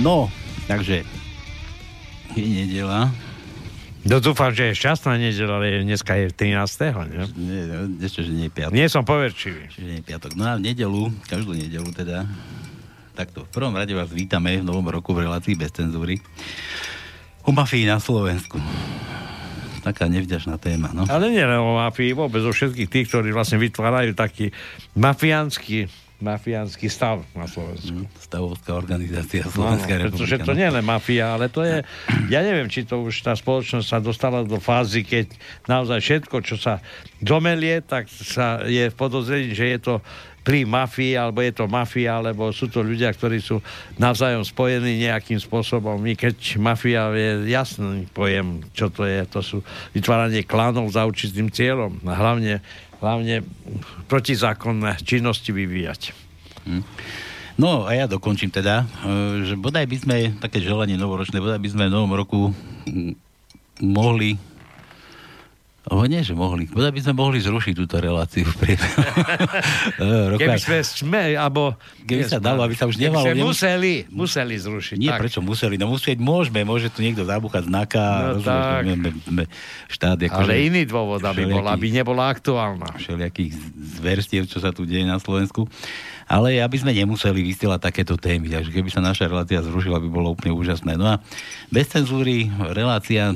No, takže je nedeľa. No dúfam, že je šťastná nedeľa, ale dneska je 13. ne? Ešte, že nie je piatok. Nie som poverčivý. Ešte, že nie je piatok. No a v nedeľu, každú nedeľu teda, takto. V prvom rade vás vítame v novom roku v relácii Bez cenzúry. O mafii na Slovensku. Taká nevďačná téma, no. Ale nie len o mafii, vôbec o všetkých tých, ktorí vlastne vytvárajú taký mafiánsky stav na Slovensku. Stavovská organizácia Slovenskej republiky. Pretože to nie je len mafia, ale to je... Ja neviem, či to už tá spoločnosť sa dostala do fázy, keď naozaj všetko, čo sa domelie, tak sa je v podozrení, že je to pri mafii, alebo je to mafia, alebo sú to ľudia, ktorí sú navzájom spojení nejakým spôsobom. I keď mafia je jasný pojem, čo to je. To sú vytváranie klanov za určitým cieľom. A hlavne protizákonné činnosti vyvíjať. No a ja dokončím teda, že bodaj by sme, také želanie novoročné, bodaj by sme v novom roku mohli, bodaj by sme mohli zrušiť túto reláciu v priebehu. Keby sme museli zrušiť. Nie, tak. Prečo museli? No musieť môžeme, môže tu niekto zabúchať znaka. No tak. Štát, ale iný dôvod, aby nebola aktuálna. Všelijakých zverstiev, čo sa tu deje na Slovensku. Ale aby sme nemuseli vysielať takéto témy. Takže keby sa naša relácia zrušila, by bolo úplne úžasné. No a bez cenzúry relácia...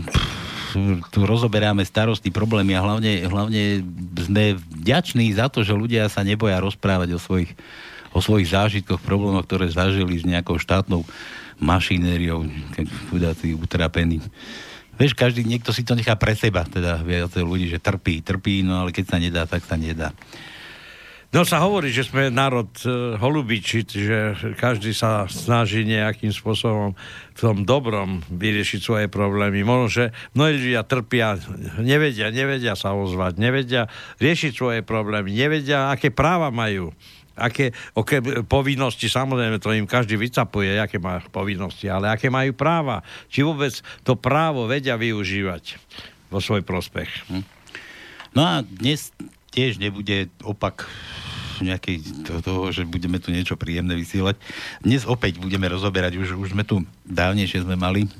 Tu rozoberáme starosti, problémy a hlavne sme vďační za to, že ľudia sa neboja rozprávať o svojich zážitkoch, problémoch, ktoré zažili s nejakou štátnou mašinériou, keď chudáci utrapení. Vieš, každý, niekto si to nechá pre seba, teda viacej ľudí, že trpí, no ale keď sa nedá, tak sa nedá. No sa hovorí, že sme národ holubičí, že každý sa snaží nejakým spôsobom v tom dobrom vyriešiť svoje problémy. Možno, že mnohí ľudia trpia, nevedia sa ozvať, nevedia riešiť svoje problémy, nevedia, aké práva majú, aké povinnosti, samozrejme to im každý vycapuje, aké má povinnosti, ale aké majú práva. Či vôbec to právo vedia využívať vo svoj prospech. No a dnes... tiež nebude opak nejakej toho, že budeme tu niečo príjemné vysielať. Dnes opäť budeme rozoberať, už sme tu dávnejšie sme mali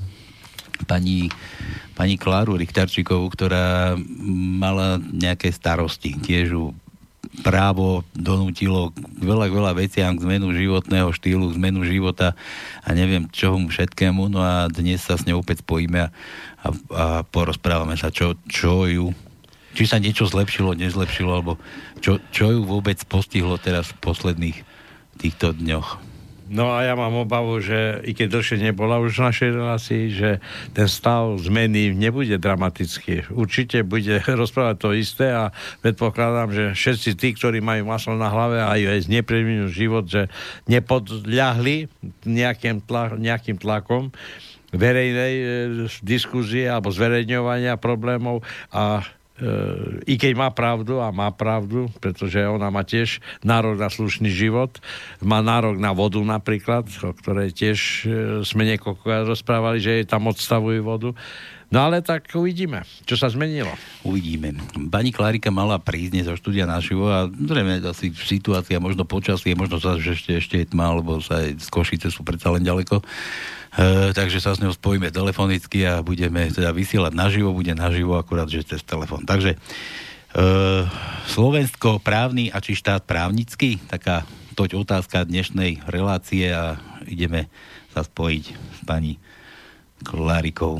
pani Kláru Richtarčíkovú, ktorá mala nejaké starosti. Tiež ju právo donútilo veľa veciam k zmenu životného štýlu, zmenu života a neviem čomu všetkému. No a dnes sa s ňou opäť spojíme a porozprávame sa, čo ju... Či sa niečo zlepšilo, nezlepšilo, alebo čo ju vôbec postihlo teraz v posledných týchto dňoch? No a ja mám obavu, že i keď dlhšie nebola už v našej relácii, že ten stav zmeny nebude dramatický. Určite bude rozprávať to isté a predpokladám, že všetci tí, ktorí majú maslo na hlave a aj znepremienil život, že nepodľahli nejakým tlakom verejnej diskuzie alebo zverejňovania problémov a i keď má pravdu, pretože ona má tiež nárok na slušný život, má nárok na vodu napríklad, o ktorej tiež sme niekoľko rozprávali, že jej tam odstavujú vodu. No ale tak uvidíme, čo sa zmenilo. Uvidíme. Pani Klárika mala prísť zo štúdia našivo a zrejme asi situácia, možno počasie, možno sa ešte je tma, lebo sa z Košice sú predsa len ďaleko. Takže sa s ňou spojíme telefonicky a budeme teda vysielať naživo, bude naživo, akurát, že cez telefon. Takže Slovensko právny a či štát právnický? Taká toť otázka dnešnej relácie a ideme sa spojiť s pani Klárikou.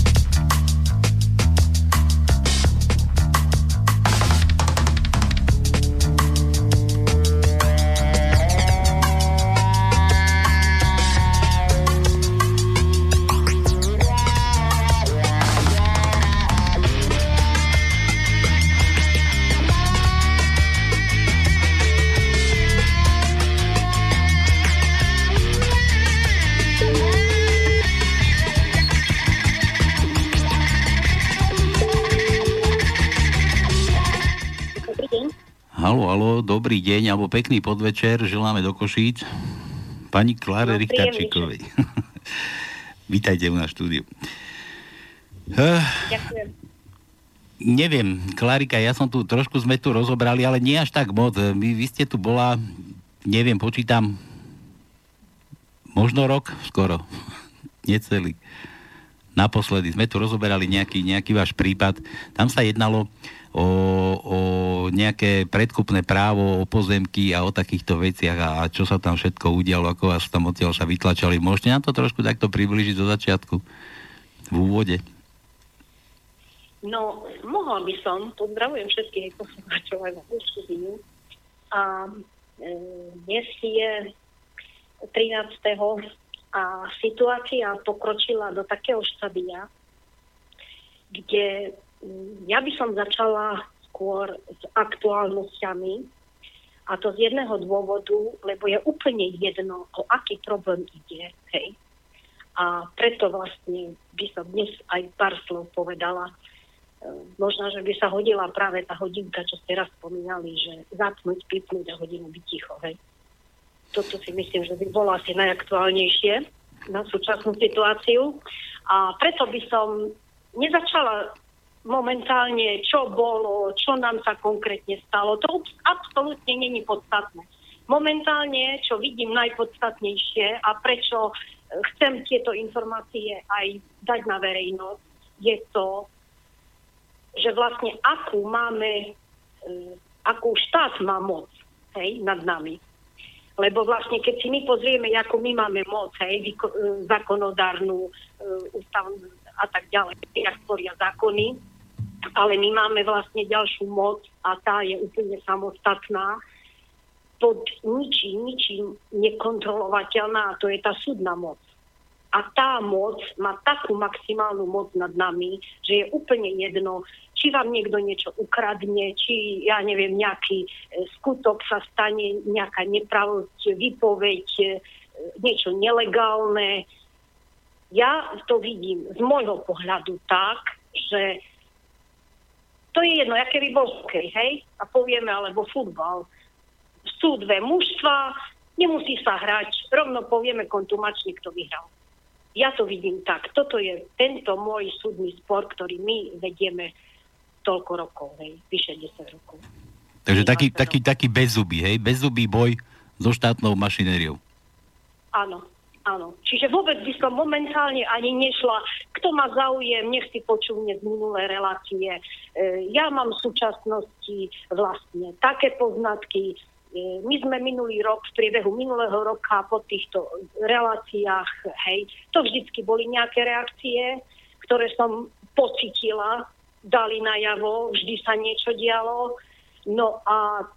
Haló, dobrý deň, alebo pekný podvečer, želáme do Košíc pani Kláre Richtarčíkovej. Vítajte u nás štúdiu. Ďakujem. Neviem, Klárika, ja som tu, trošku sme tu rozobrali, ale nie až tak moc. Vy ste tu bola, neviem, počítam, možno rok, skoro, necelý. Naposledy sme tu rozoberali nejaký váš prípad. Tam sa jednalo o nejaké predkupné právo, o pozemky a o takýchto veciach a čo sa tam všetko udialo, ako vás tam odtiaľ sa vytlačali. Môžete nám to trošku takto priblížiť do začiatku, v úvode? No, mohla by som. Pozdravujem všetkých poslucháčov aj na Košice. A dnes je 13. a situácia pokročila do takého štádia, kde ja by som začala skôr s aktuálnosťami, a to z jedného dôvodu, lebo je úplne jedno, o aký problém ide, hej. A preto vlastne by som dnes aj pár slov povedala. Možno, že by sa hodila práve tá hodinka, čo ste raz spomínali, že zapnúť, pipnúť a hodinu byť ticho, hej. Toto si myslím, že by bolo asi najaktuálnejšie na súčasnú situáciu. A preto by som nezačala momentálne, čo bolo, čo nám sa konkrétne stalo. To absolútne není podstatné. Momentálne, čo vidím najpodstatnejšie a prečo chcem tieto informácie aj dať na verejnosť, je to, že vlastne akú štát má moc, hej, nad nami. Lebo vlastne, keď si my pozrieme, ako my máme moc, hej, zákonodárnu, ústavnú a tak ďalej, jak tvoria zákony, ale my máme vlastne ďalšiu moc a tá je úplne samostatná, pod ničím nekontrolovateľná, a to je tá súdna moc. A tá moc má takú maximálnu moc nad nami, že je úplne jedno, či vám niekto niečo ukradne, či, ja neviem, nejaký skutok sa stane, nejaká nepravosť, výpoveď, niečo nelegálne. Ja to vidím z môjho pohľadu tak, že to je jedno, aké by bol hokej, hej? A povieme, alebo futbal. Sú dve mužstva, nemusí sa hrať, rovno povieme kontumačne, kto vyhral. Ja to vidím tak. Toto je tento môj súdny spor, ktorý my vedieme toľko rokov, hej, vyše 10 rokov. Takže taký bezzubý, hej, bezzubý boj so štátnou mašinériou. Áno, áno. Čiže vôbec by som momentálne ani nešla, kto má záujem, nech si počúvne z minulé relácie. Ja mám v súčasnosti vlastne také poznatky. My sme minulý rok, v priebehu minulého roka po týchto reláciách, hej, to vždycky boli nejaké reakcie, ktoré som pocitila, dali najavo, vždy sa niečo dialo. No a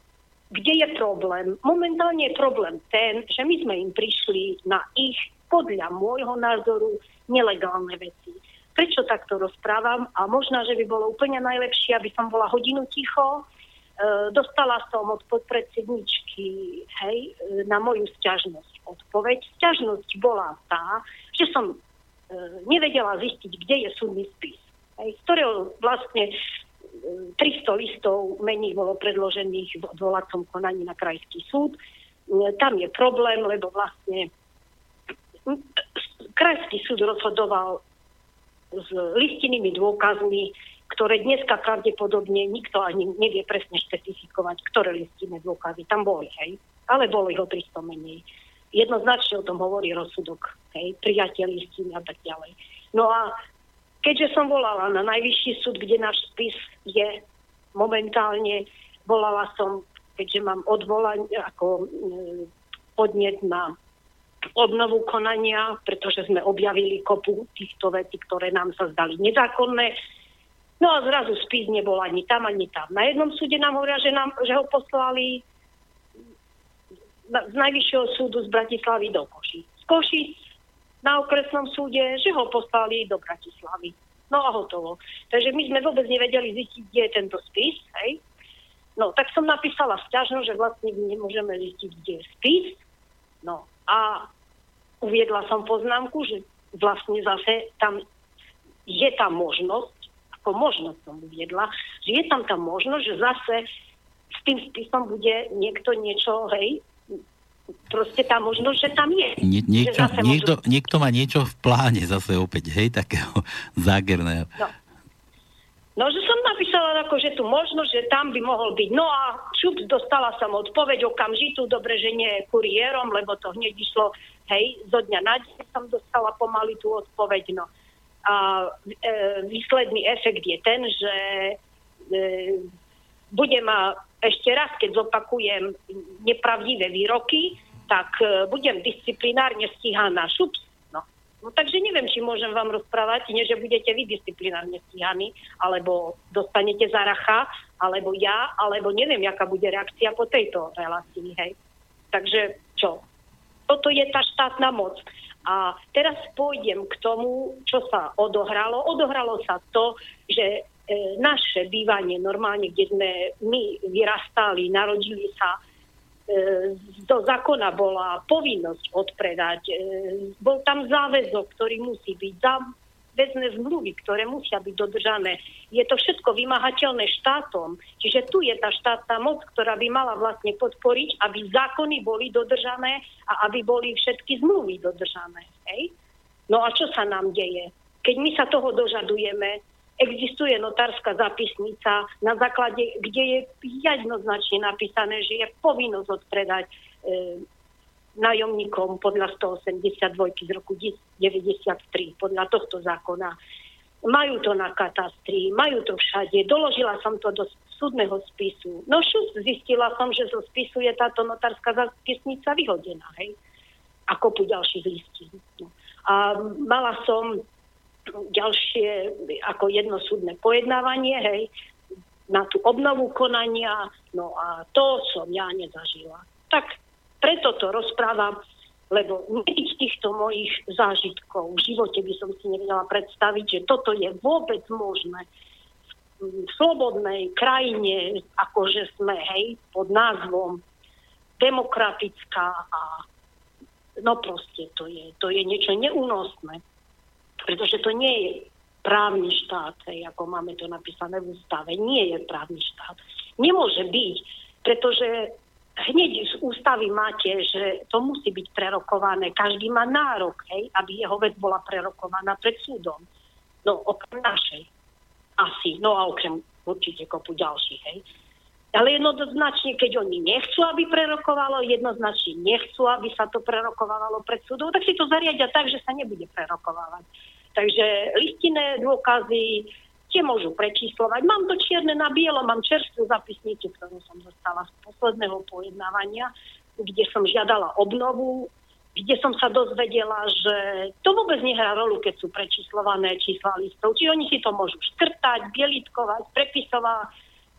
kde je problém? Momentálne je problém ten, že my sme im prišli na ich, podľa môjho názoru, nelegálne veci. Prečo takto rozprávam? A možno, že by bolo úplne najlepšie, aby som bola hodinu ticho. Dostala som od podpredsedničky, hej, na moju sťažnosť odpoveď. Sťažnosť bola tá, že som nevedela zistiť, kde je súdny spis, hej, z ktorého vlastne 300 listov menej bolo predložených v odvolacom konaní na krajský súd. Tam je problém, lebo vlastne krajský súd rozhodoval s listinnými dôkazmi, ktoré dneska pravdepodobne nikto ani nevie presne špecifikovať, ktoré listinné dôkazy tam boli, hej. Ale boli ho 300 menej. Jednoznačne o tom hovorí rozsudok, hej, prijatie listín a tak ďalej. No a keďže som volala na najvyšší súd, kde náš spis je momentálne, volala som, keďže mám odvolanie ako podnet na obnovu konania, pretože sme objavili kopu týchto vecí, ktoré nám sa zdali nezákonné. No a zrazu spis nebol ani tam, ani tam. Na jednom súde nám hovoria, že ho poslali z najvyššieho súdu z Bratislavy do Košíc. Z Košíc na okresnom súde, že ho poslali do Bratislavy. No a hotovo. Takže my sme vôbec nevedeli zistiť, kde je tento spis. Hej? No, tak som napísala sťažnosť, že vlastne nemôžeme zistiť, kde je spis. No a uviedla som poznámku, že vlastne zase tam je tá možnosť, možnosť som uviedla, že je tam tá možnosť, že zase s tým spisom bude niekto niečo, hej, proste tá možnosť, že tam je. Niekto má niečo v pláne zase opäť, hej, takého zágerného. No. No, že som napísala, ako, že tu možno, že tam by mohol byť. No a šup, dostala som odpoveď okamžitú, dobre, že nie je kuriérom, lebo to hneď išlo, hej, zo dňa na deň som dostala pomaly tú odpoveď, no. A výsledný efekt je ten, že bude ma ešte raz, keď zopakujem nepravdivé výroky, tak budem disciplinárne stíhaná. Šup. No takže neviem, či môžem vám rozprávať, nie že budete vy disciplinárne stíhaní, alebo dostanete zaracha, alebo ja, alebo neviem, aká bude reakcia po tejto relácii, hej. Takže čo? Toto je tá štátna moc. A teraz pôjdem k tomu, čo sa odohralo. Odohralo sa to, že naše bývanie normálne, kde sme my vyrastali, narodili sa, do zákona bola povinnosť odpredať. Bol tam záväzok, ktorý musí byť, záväzné zmluvy, ktoré musia byť dodržané. Je to všetko vymáhateľné štátom. Čiže tu je tá štátna moc, ktorá by mala vlastne podporiť, aby zákony boli dodržané a aby boli všetky zmluvy dodržané. Hej? No a čo sa nám deje? Keď my sa toho dožadujeme, existuje notárska zápisnica, na základe, kde je jednoznačne napísané, že je povinnosť odpredať nájomníkom podľa 182 z roku 1993, podľa tohto zákona. Majú to na katastri, majú to všade. Doložila som to do súdneho spisu. No šup, zistila som, že zo spisu je táto notárska zápisnica vyhodená, hej? A kopu ďalších listín. A mala som ďalšie ako jednosúdne pojednávanie, hej, na tú obnovu konania, no a to som ja nezažila. Tak preto to rozprávam, lebo nič týchto mojich zážitkov v živote by som si nevedela predstaviť, že toto je vôbec možné v slobodnej krajine, akože sme, hej, pod názvom demokratická a no proste to je niečo neúnosné. Pretože to nie je právny štát, ako máme to napísané v ústave. Nie je právny štát. Nemôže byť, pretože hneď z ústavy máte, že to musí byť prerokované. Každý má nárok, hej, aby jeho vec bola prerokovaná pred súdom. No, okrem našej. Asi. No a okrem určite kopu ďalších, hej. Ale jednoznačne, keď oni nechcú, aby prerokovalo, jednoznačne nechcú, aby sa to prerokovalo pred súdom, tak si to zariadia tak, že sa nebude prerokovávať. Takže listinné dôkazy, tie môžu prečíslovať. Mám to čierne na bielo, mám čerstvú zapisnicu, ktorú som dostala z posledného pojednávania, kde som žiadala obnovu, kde som sa dozvedela, že to vôbec nehrá rolu, keď sú prečíslované čísla listov. Či oni si to môžu škrtať, bielitkovať, prepisovať.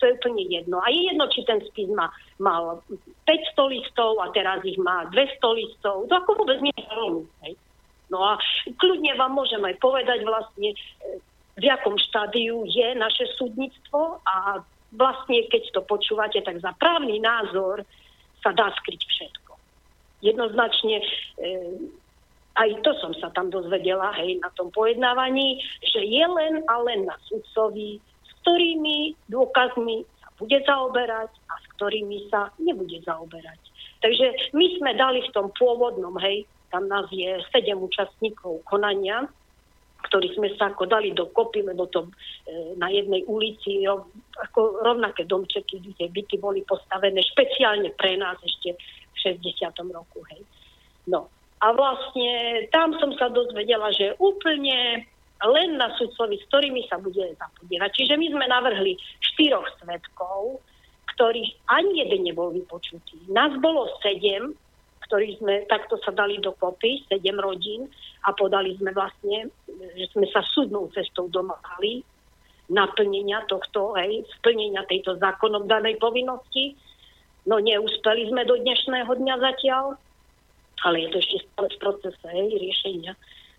To je úplne jedno. A je jedno, či ten spis mal 500 listov a teraz ich má 200 listov. To ako vôbec nie je rolu. No a kľudne vám môžem aj povedať vlastne, v jakom štádiu je naše súdnictvo a vlastne, keď to počúvate, tak za právny názor sa dá skryť všetko. Jednoznačne... Aj to som sa tam dozvedela, hej, na tom pojednávaní, že je len a len na sudcovi, ktorými dôkazmi sa bude zaoberať a s ktorými sa nebude zaoberať. Takže my sme dali v tom pôvodnom, hej, tam nás je 7 účastníkov konania, ktorí sme sa ako dali dokopy, lebo to na jednej ulici, ako rovnaké domčeky, kde byty boli postavené špeciálne pre nás ešte v 60. roku, hej. No a vlastne tam som sa dozvedela, že úplne... len na sudcovi, s ktorými sa bude zapodierať. Čiže my sme navrhli 4 svedkov, ktorých ani jeden nebol vypočutý. Nás bolo 7, ktorí sme takto sa dali dokopy, 7 rodín a podali sme vlastne, že sme sa súdnou cestou domáhali naplnenia tohto, hej, splnenia tejto zákonom danej povinnosti. No neúspeli sme do dnešného dňa zatiaľ, ale je to ešte stále v procese, hej, riešenia.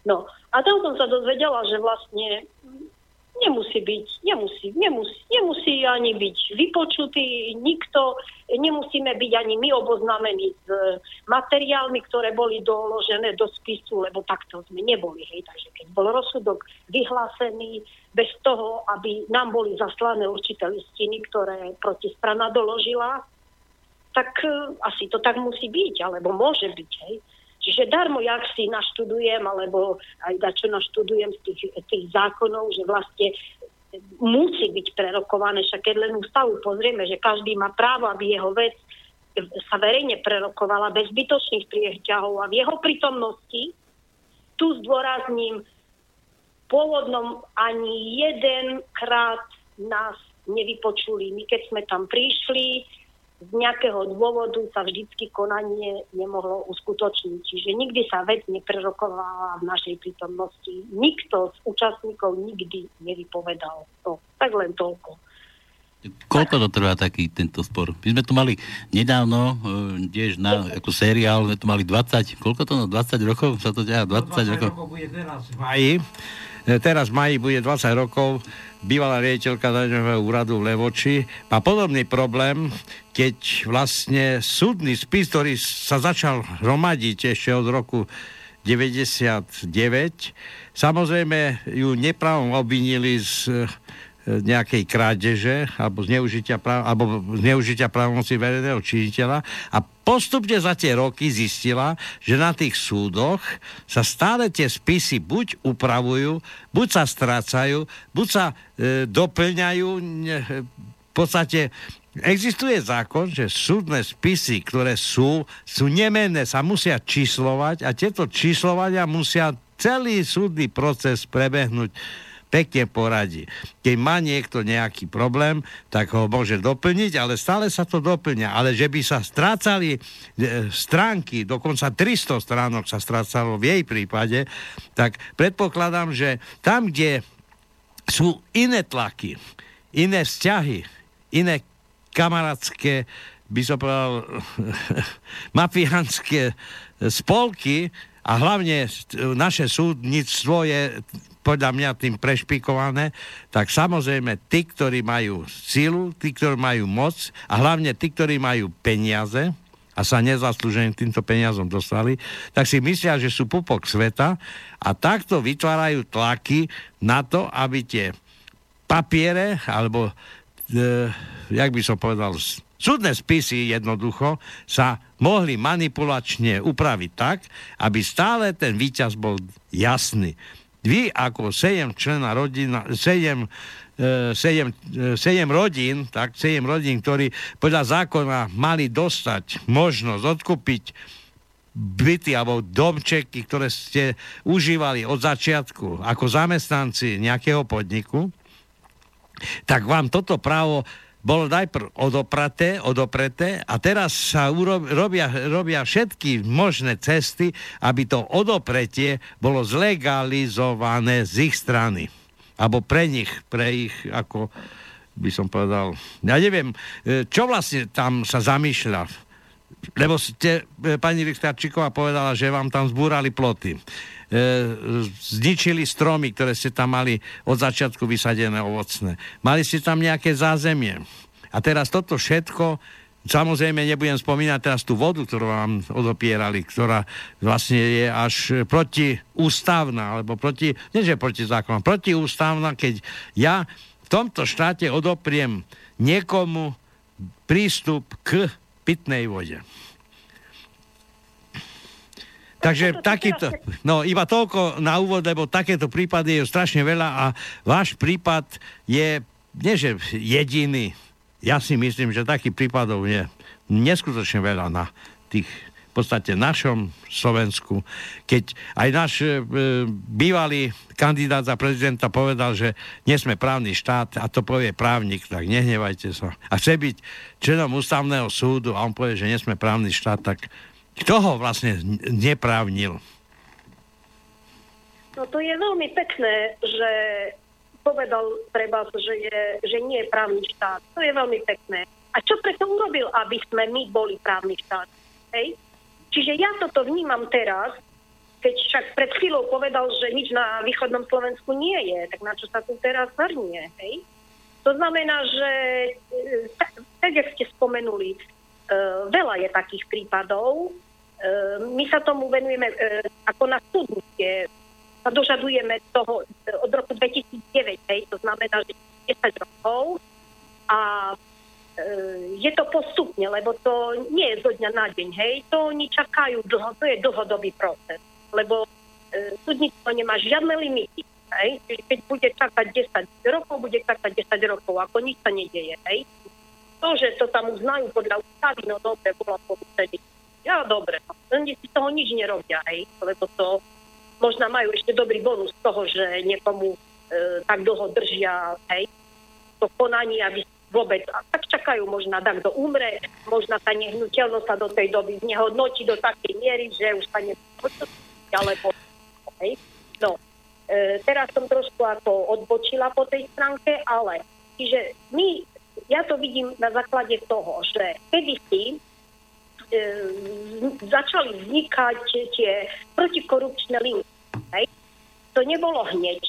No, a tam som sa dozvedela, že vlastne nemusí ani byť vypočutý nikto, nemusíme byť ani my oboznámení s materiálmi, ktoré boli doložené do spisu, lebo takto sme neboli, hej, takže keď bol rozsudok vyhlásený bez toho, aby nám boli zaslané určité listiny, ktoré protistrana doložila, tak asi to tak musí byť, alebo môže byť, hej. Čiže darmo, jak si naštudujem, alebo aj dačo naštudujem z tých zákonov, že vlastne musí byť prerokované, však keď len ústavu pozrieme, že každý má právo, aby jeho vec sa verejne prerokovala bez zbytočných prieťahov a v jeho prítomnosti, tu zdôrazním, pôvodnom ani jedenkrát nás nevypočuli. My keď sme tam prišli, z nejakého dôvodu sa vždycky konanie nemohlo uskutočniť. Čiže nikdy sa vec neprerokovala v našej prítomnosti. Nikto z účastníkov nikdy nevypovedal to. Tak len toľko. Koľko to trvá taký tento spor? My sme tu mali nedávno, tiež ako seriál, sme tu mali 20, koľko to? 20 rokov? Sa to ťahá 20 rokov. Bude teraz v máji. Teraz v máji bude 20 rokov, bývalá riaditeľka daňového úradu v Levoči. A podobný problém, keď vlastne súdny spis, ktorý sa začal hromadiť ešte od roku 99, samozrejme ju neprávom obvinili z nejakej krádeže alebo zneužitia právomoci verejného činiteľa a postupne za tie roky zistila, že na tých súdoch sa stále tie spisy buď upravujú, buď sa strácajú, buď sa doplňajú. V podstate existuje zákon, že súdne spisy, ktoré sú nemenné, sa musia číslovať a tieto číslovania musia celý súdny proces prebehnúť pekne poradí. Keď má niekto nejaký problém, tak ho môže doplniť, ale stále sa to doplňa. Ale že by sa strácali stránky, dokonca 300 stránok sa strácalo v jej prípade, tak predpokladám, že tam, kde sú iné tlaky, iné vzťahy, iné kamarátske, by som povedal, mafiánske spolky a hlavne naše súdnictvo je podľa mňa tým prešpikované, tak samozrejme tí, ktorí majú sílu, tí, ktorí majú moc a hlavne tí, ktorí majú peniaze a sa nezaslúžene týmto peniazom dostali, tak si myslia, že sú pupok sveta a takto vytvárajú tlaky na to, aby tie papiere alebo jak by som povedal, súdne spisy jednoducho sa mohli manipulačne upraviť tak, aby stále ten víťaz bol jasný. Vy ako 7 rodín, ktorí podľa zákona mali dostať možnosť odkúpiť byty alebo domčeky, ktoré ste užívali od začiatku ako zamestnanci nejakého podniku, tak vám toto právo bolo najprv odopreté a teraz sa robia všetky možné cesty, aby to odopretie bolo zlegalizované z ich strany. Alebo pre nich, pre ich, ako by som povedal, ja neviem, čo vlastne tam sa zamýšľa. Lebo ste, pani Richtarčíková povedala, že vám tam zbúrali ploty. Zničili stromy, ktoré ste tam mali od začiatku vysadené ovocné. Mali ste tam nejaké zázemie. A teraz toto všetko, samozrejme nebudem spomínať teraz tú vodu, ktorú vám odopierali, ktorá vlastne je až protiústavná, alebo protiústavná, keď ja v tomto štáte odopriem niekomu prístup k pitnej vode. Takže takýto, no iba toľko na úvod, lebo takéto prípady je strašne veľa a váš prípad je, nie že jediný, ja si myslím, že takých prípadov je neskutočne veľa na tých, v podstate našom Slovensku, keď aj náš bývalý kandidát za prezidenta povedal, že nie sme právny štát a to povie právnik, tak nehnevajte sa. A chce byť členom ústavného súdu a on povie, že nie sme právny štát, tak kto ho vlastne neprávnil? No to je veľmi pekné, že povedal prebáz, že nie je právny štát. To je veľmi pekné. A čo preto urobil, aby sme my boli právny štát? Hej? Čiže ja toto vnímam teraz, keď však pred chvíľou povedal, že nič na východnom Slovensku nie je, tak na čo sa tu teraz hrnie? Hej? To znamená, že tak, jak ste spomenuli, veľa je takých prípadov. My sa tomu venujeme ako na súdnictve. A dožadujeme toho od roku 2009, hej, to znamená, že 10 rokov. A je to postupne, lebo to nie je zo dňa na deň, hej. To oni čakajú dlho, to je dlhodobý proces, lebo súdnictvo nemá žiadne limity. Hej? Keď bude čakať 10 rokov, bude čakať 10 rokov, ako nič sa nedieje. Hej? To, že to tam uznajú podľa ústavy, no dobre, bola povúcení. Ja dobre, oni si toho nič nerobia, hej? Lebo to možno majú ešte dobrý bonus z toho, že niekomu tak dlho držia, hej? To konanie, aby vôbec, a tak čakajú, možno tak do umre, možno tá nehnuteľnosť sa do tej doby znehodnotí do takej miery, že už sa nehodnotí, alebo hej? No. Teraz som trošku ako odbočila po tej stránke, ale čiže my, ja to vidím na základe toho, že kedysi začali vznikať tie protikorupčné linky. Hej? To nebolo hneď.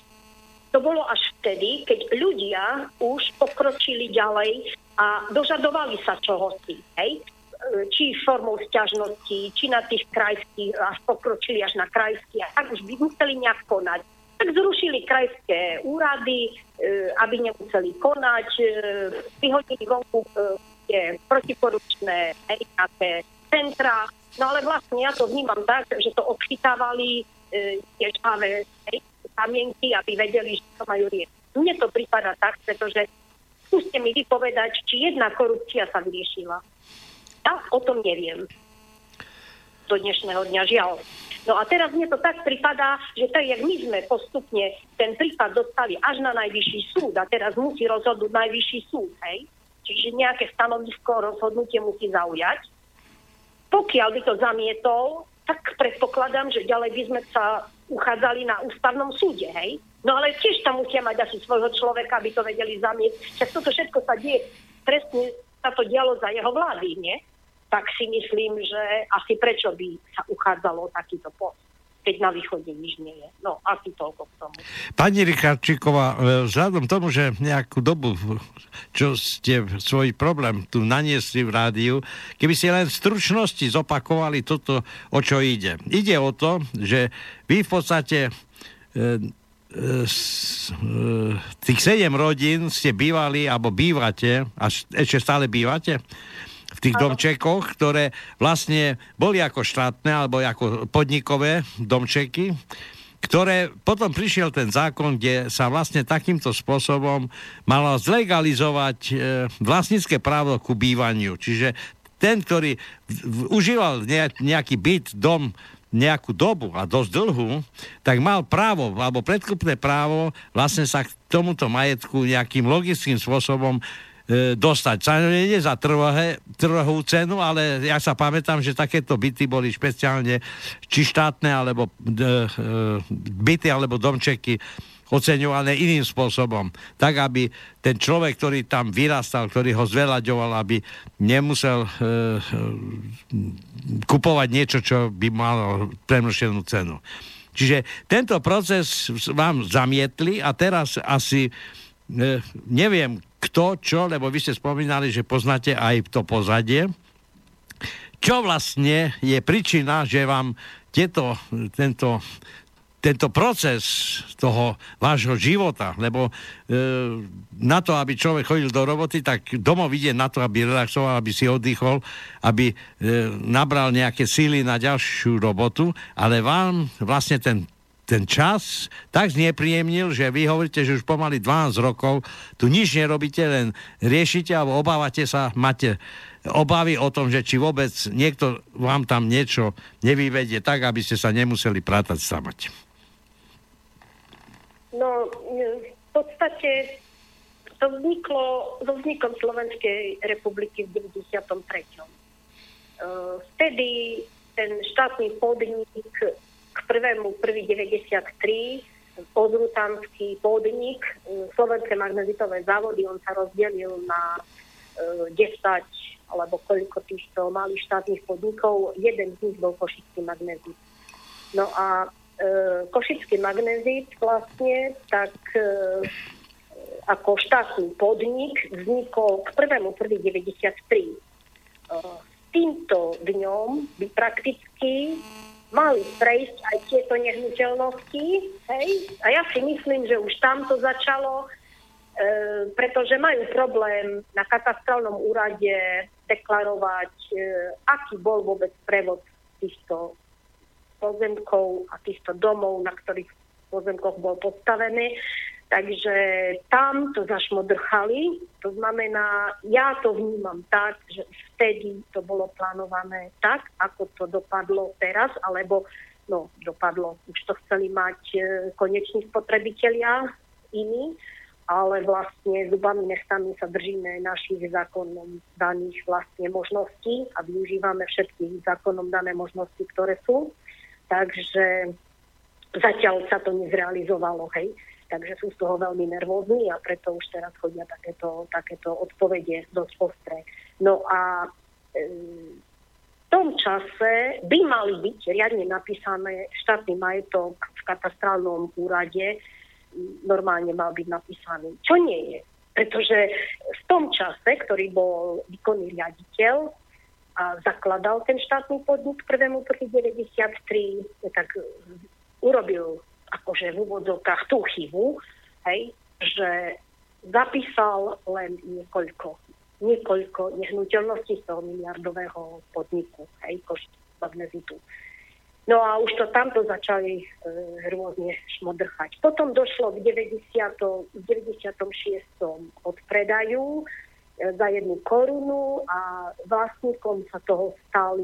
To bolo až vtedy, keď ľudia už pokročili ďalej a dožadovali sa čohosi. Hej? Či formou sťažnosti, či na tých krajských, až pokročili až na krajských, a tak už by museli nejak konať. Tak zrušili krajské úrady, aby nemuseli konať, vyhodili vonku tie protikorupčné nejaké centra. No ale vlastne ja to vnímam tak, že to obchytávali tie žáve samienky, aby vedeli, že to majú riešiť. Mne to prípada tak, pretože skúste mi vypovedať, či jedna korupcia sa vyriešila. Ja o tom neviem. Do dnešného dňa žiaľ. No a teraz mne to tak pripadá, že tak, jak my sme postupne ten prípad dostali až na najvyšší súd a teraz musí rozhodnúť najvyšší súd, hej? Čiže nejaké stanovisko, rozhodnutie musí zaujať. Pokiaľ by to zamietol, tak predpokladám, že ďalej by sme sa uchádzali na ústavnom súde, hej? No ale tiež tam musia mať asi svojho človeka, aby to vedeli zamietať. Však toto všetko sa deje, presne sa to dialo za jeho vlády, nie? Tak si myslím, že asi prečo by sa uchádzalo takýto post, keď na východe nič nie je. No, asi toľko k tomu. Pani Richtarčíková, vzhľadom tomu, že nejakú dobu, čo ste svoj problém tu naniesli v rádiu, keby ste len v stručnosti zopakovali toto, o čo ide. Ide o to, že vy v podstate tých 7 rodín ste bývali, alebo bývate, a ešte stále bývate, v tých domčekoch, ktoré vlastne boli ako štátne alebo ako podnikové domčeky, ktoré potom prišiel ten zákon, kde sa vlastne takýmto spôsobom malo zlegalizovať vlastnícke právo ku bývaniu. Čiže ten, ktorý užíval nejaký byt, dom, nejakú dobu a dosť dlhú, tak mal právo, alebo predkupné právo vlastne sa k tomuto majetku nejakým logickým spôsobom dostať. Nie za trhovú cenu, ale ja sa pamätám, že takéto byty boli špeciálne či štátne, alebo byty, alebo domčeky oceňované iným spôsobom. Tak, aby ten človek, ktorý tam vyrastal, ktorý ho zveľaďoval, aby nemusel kupovať niečo, čo by malo premršenú cenu. Čiže tento proces vám zamietli a teraz asi neviem, kto, čo, lebo vy ste spomínali, že poznáte aj to pozadie. Čo vlastne je príčina, že vám tento proces toho vášho života, lebo na to, aby človek chodil do roboty, tak domov ide na to, aby relaxoval, aby si oddychol, aby nabral nejaké síly na ďalšiu robotu, ale vám vlastne ten čas tak znepríjemnil, že vy hovoríte, že už pomaly 12 rokov tu nič nerobíte, len riešite alebo obávate sa, máte obavy o tom, že či vôbec niekto vám tam niečo nevyvedie tak, aby ste sa nemuseli prátať samať. No, v podstate to vzniklo so vznikom Slovenskej republiky v 93. Vtedy ten štátny podnik k 1.1.93 podrutanský podnik Slovenské Magnezitové závody, on sa rozdelil na 10 alebo koľko týchto malých štátnych podnikov, jeden z nich bol Košický magnézit. No a Košický magnézit vlastne tak ako štátny podnik vznikol k 1.1.93. Týmto dňom by prakticky mali prejsť aj tieto nehnuteľnosti, hej? A ja si myslím, že už tam to začalo, pretože majú problém na katastrálnom úrade deklarovať, aký bol vôbec prevod týchto pozemkov a týchto domov, na ktorých pozemkoch bol postavený. Takže tam to zašmodrchali, to znamená, ja to vnímam tak, že vtedy to bolo plánované tak, ako to dopadlo teraz, alebo no dopadlo, už to chceli mať koneční spotrebitelia iní, ale vlastne zubami nechtami sa držíme našich zákonom daných vlastne možností a využívame všetky zákonom dané možnosti, ktoré sú. Takže zatiaľ sa to nezrealizovalo, hej. Takže sú z toho veľmi nervózni a preto už teraz chodia takéto odpovede dosť ostré. No a v tom čase by mali byť riadne napísané štátny majetok v katastrálnom úrade, normálne mal byť napísaný, čo nie je. Pretože v tom čase, ktorý bol výkonný riaditeľ a zakladal ten štátny podnik 1.1.1993, tak urobil akože v úvodzovkách tú chybu, hej, že zapísal len niekoľko nehnuteľností z toho miliardového podniku, hej, Košického magnézitu. No a už to tamto začali rôzne šmodrchať. Potom došlo k 96. odpredaju za 1 korunu a vlastníkom sa toho stal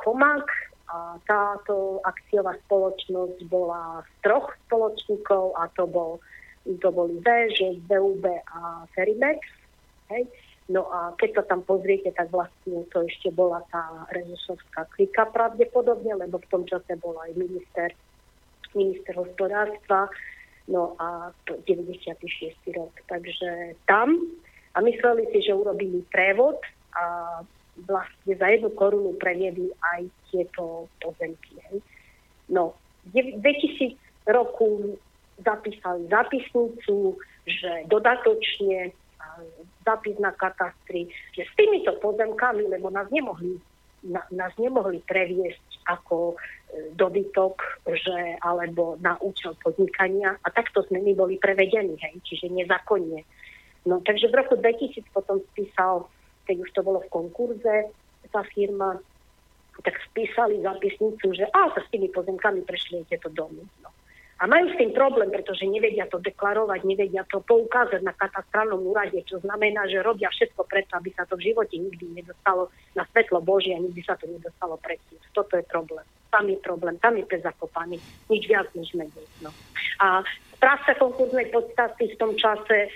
Komák. A táto akciová spoločnosť bola z 3 spoločníkov a to boli Rezeš, VUB a Ferimex. Hej. No a keď to tam pozriete, tak vlastne to ešte bola tá rezešovská klika pravdepodobne, lebo v tom čase bol aj minister hospodárstva, no a 96. rok. Takže tam a mysleli si, že urobili prevod a vlastne za 1 korunu previedli aj tieto pozemky. Hej. No, v 2000 roku zapísali zápisnicu, že dodatočne zápis na katastri, že s týmito pozemkami, lebo nás nemohli previesť ako dobytok, že, alebo na účel podnikania. A takto sme my boli prevedení, hej, čiže nezákonne. No, takže v roku 2000 potom spísal, keď už to bolo v konkurze, tá firma, tak spísali zápisnicu, že sa s tými pozemkami prešli tieto domy. No. A majú s tým problém, pretože nevedia to deklarovať, nevedia to poukázať na katastrálnom úrade, čo znamená, že robia všetko preto, aby sa to v živote nikdy nedostalo na svetlo Božie a nikdy sa to nedostalo pred tým. Toto je problém. Tam je problém, tam je pes zakopaný. Nič viac, nič menej. No. A práca konkurznej podstaty v tom čase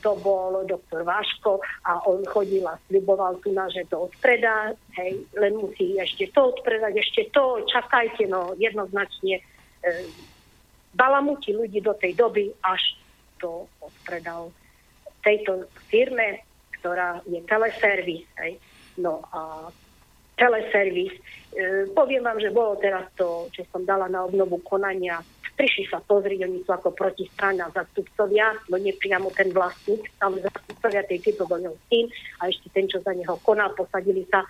to bol doktor Vaško a on chodil a sliboval tu na, že to odpredá, hej, len musí ešte to odpredať, ešte to, čakajte, no jednoznačne balamúti ľudí do tej doby, až to odpredal tejto firme, ktorá je Teleservis, hej, no a Teleservis, poviem vám, že bolo teraz to, čo som dala na obnovu konania. Prišli sa pozrieť, oni sú ako protistrana zastupcovia, no nepriamo ten vlastník, tam zastupcovia tej typu bol jeho syn a ešte ten, čo za neho koná, posadili sa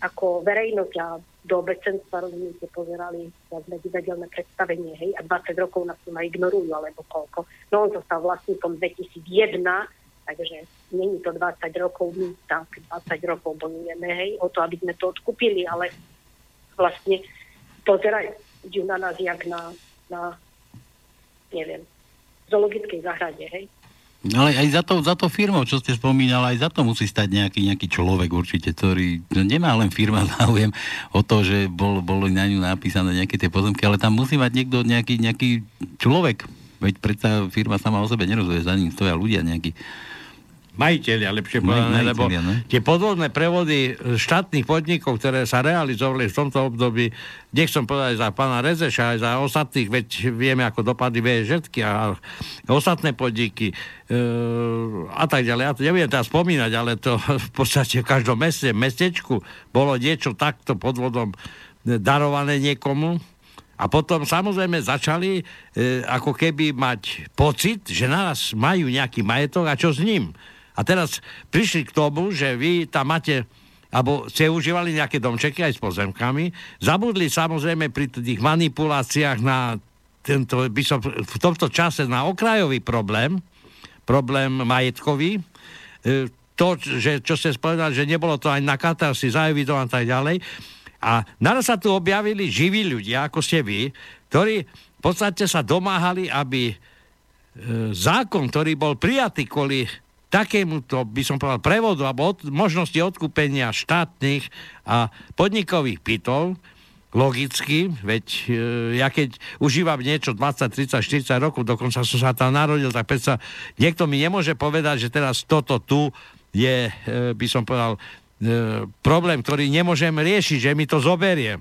ako verejnosť a do obecenstva, rozumiete, pozerali na medizadelné predstavenie, hej, a 20 rokov nás tu ignorujú, alebo koľko. No on zostal vlastníkom 2001, takže není to 20 rokov, my tak 20 rokov bojujeme, hej, o to, aby sme to odkúpili, ale vlastne pozerajú na nás jak na, neviem, zoologickej záhrade, hej? Ale aj za to firmou, čo ste spomínala, aj za to musí stať nejaký človek určite, ktorý nemá len firma záujem o to, že bolo na ňu napísané nejaké tie pozemky, ale tam musí mať niekto nejaký človek. Veď predsa firma sama o sebe nerozumie, za ním stoja ľudia nejakí. Majiteľia, lepšie povedané, lebo tie podvodné prevody štátnych podnikov, ktoré sa realizovali v tomto období, nechcem povedať za pána Rezeša, aj za ostatných, veď vieme, ako dopadli VŽky a ostatné podniky a tak ďalej. Ja to neviem teraz spomínať, ale to v podstate v každom meste, mestečku bolo niečo takto podvodom darované niekomu. A potom samozrejme začali ako keby mať pocit, že naraz majú nejaký majetok a čo s ním. A teraz prišli k tomu, že vy tam máte, alebo ste užívali nejaké domčeky aj s pozemkami, zabudli samozrejme pri tých manipuláciách na tento, v tomto čase na okrajový problém majetkový, to, že, čo ste spovedali, že nebolo to aj na katarsi zaevidované a tak ďalej. A naraz sa tu objavili živí ľudia, ako ste vy, ktorí v podstate sa domáhali, aby zákon, ktorý bol prijatý kvôli takémuto, by som povedal, prevodu alebo možnosti odkúpenia štátnych a podnikových bytov, logicky, veď ja keď užívam niečo 20, 30, 40 rokov, dokonca som sa tam narodil, tak predsa niekto mi nemôže povedať, že teraz toto tu je, by som povedal, problém, ktorý nemôžem riešiť, že mi to zoberie.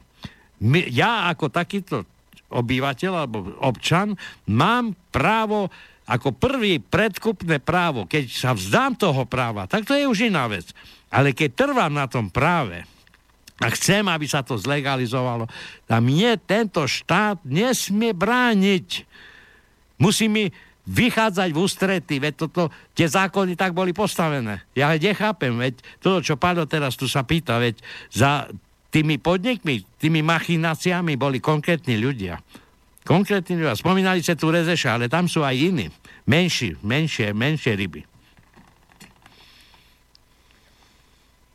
Ja ako takýto obyvateľ alebo občan mám právo ako prvý predkupné právo. Keď sa vzdám toho práva, tak to je už iná vec. Ale keď trvám na tom práve, a chcem, aby sa to zlegalizovalo, a mne tento štát nesmie brániť. Musí mi vychádzať v ústrety, veď toto, tie zákony tak boli postavené. Ja nechápem, veď toto, čo Páľo teraz tu sa pýta, veď za tými podnikmi, tými machináciami boli konkrétni ľudia. Konkrétni ľudia. Spomínali ste tu Rezeša, ale tam sú aj iní. Menšie ryby.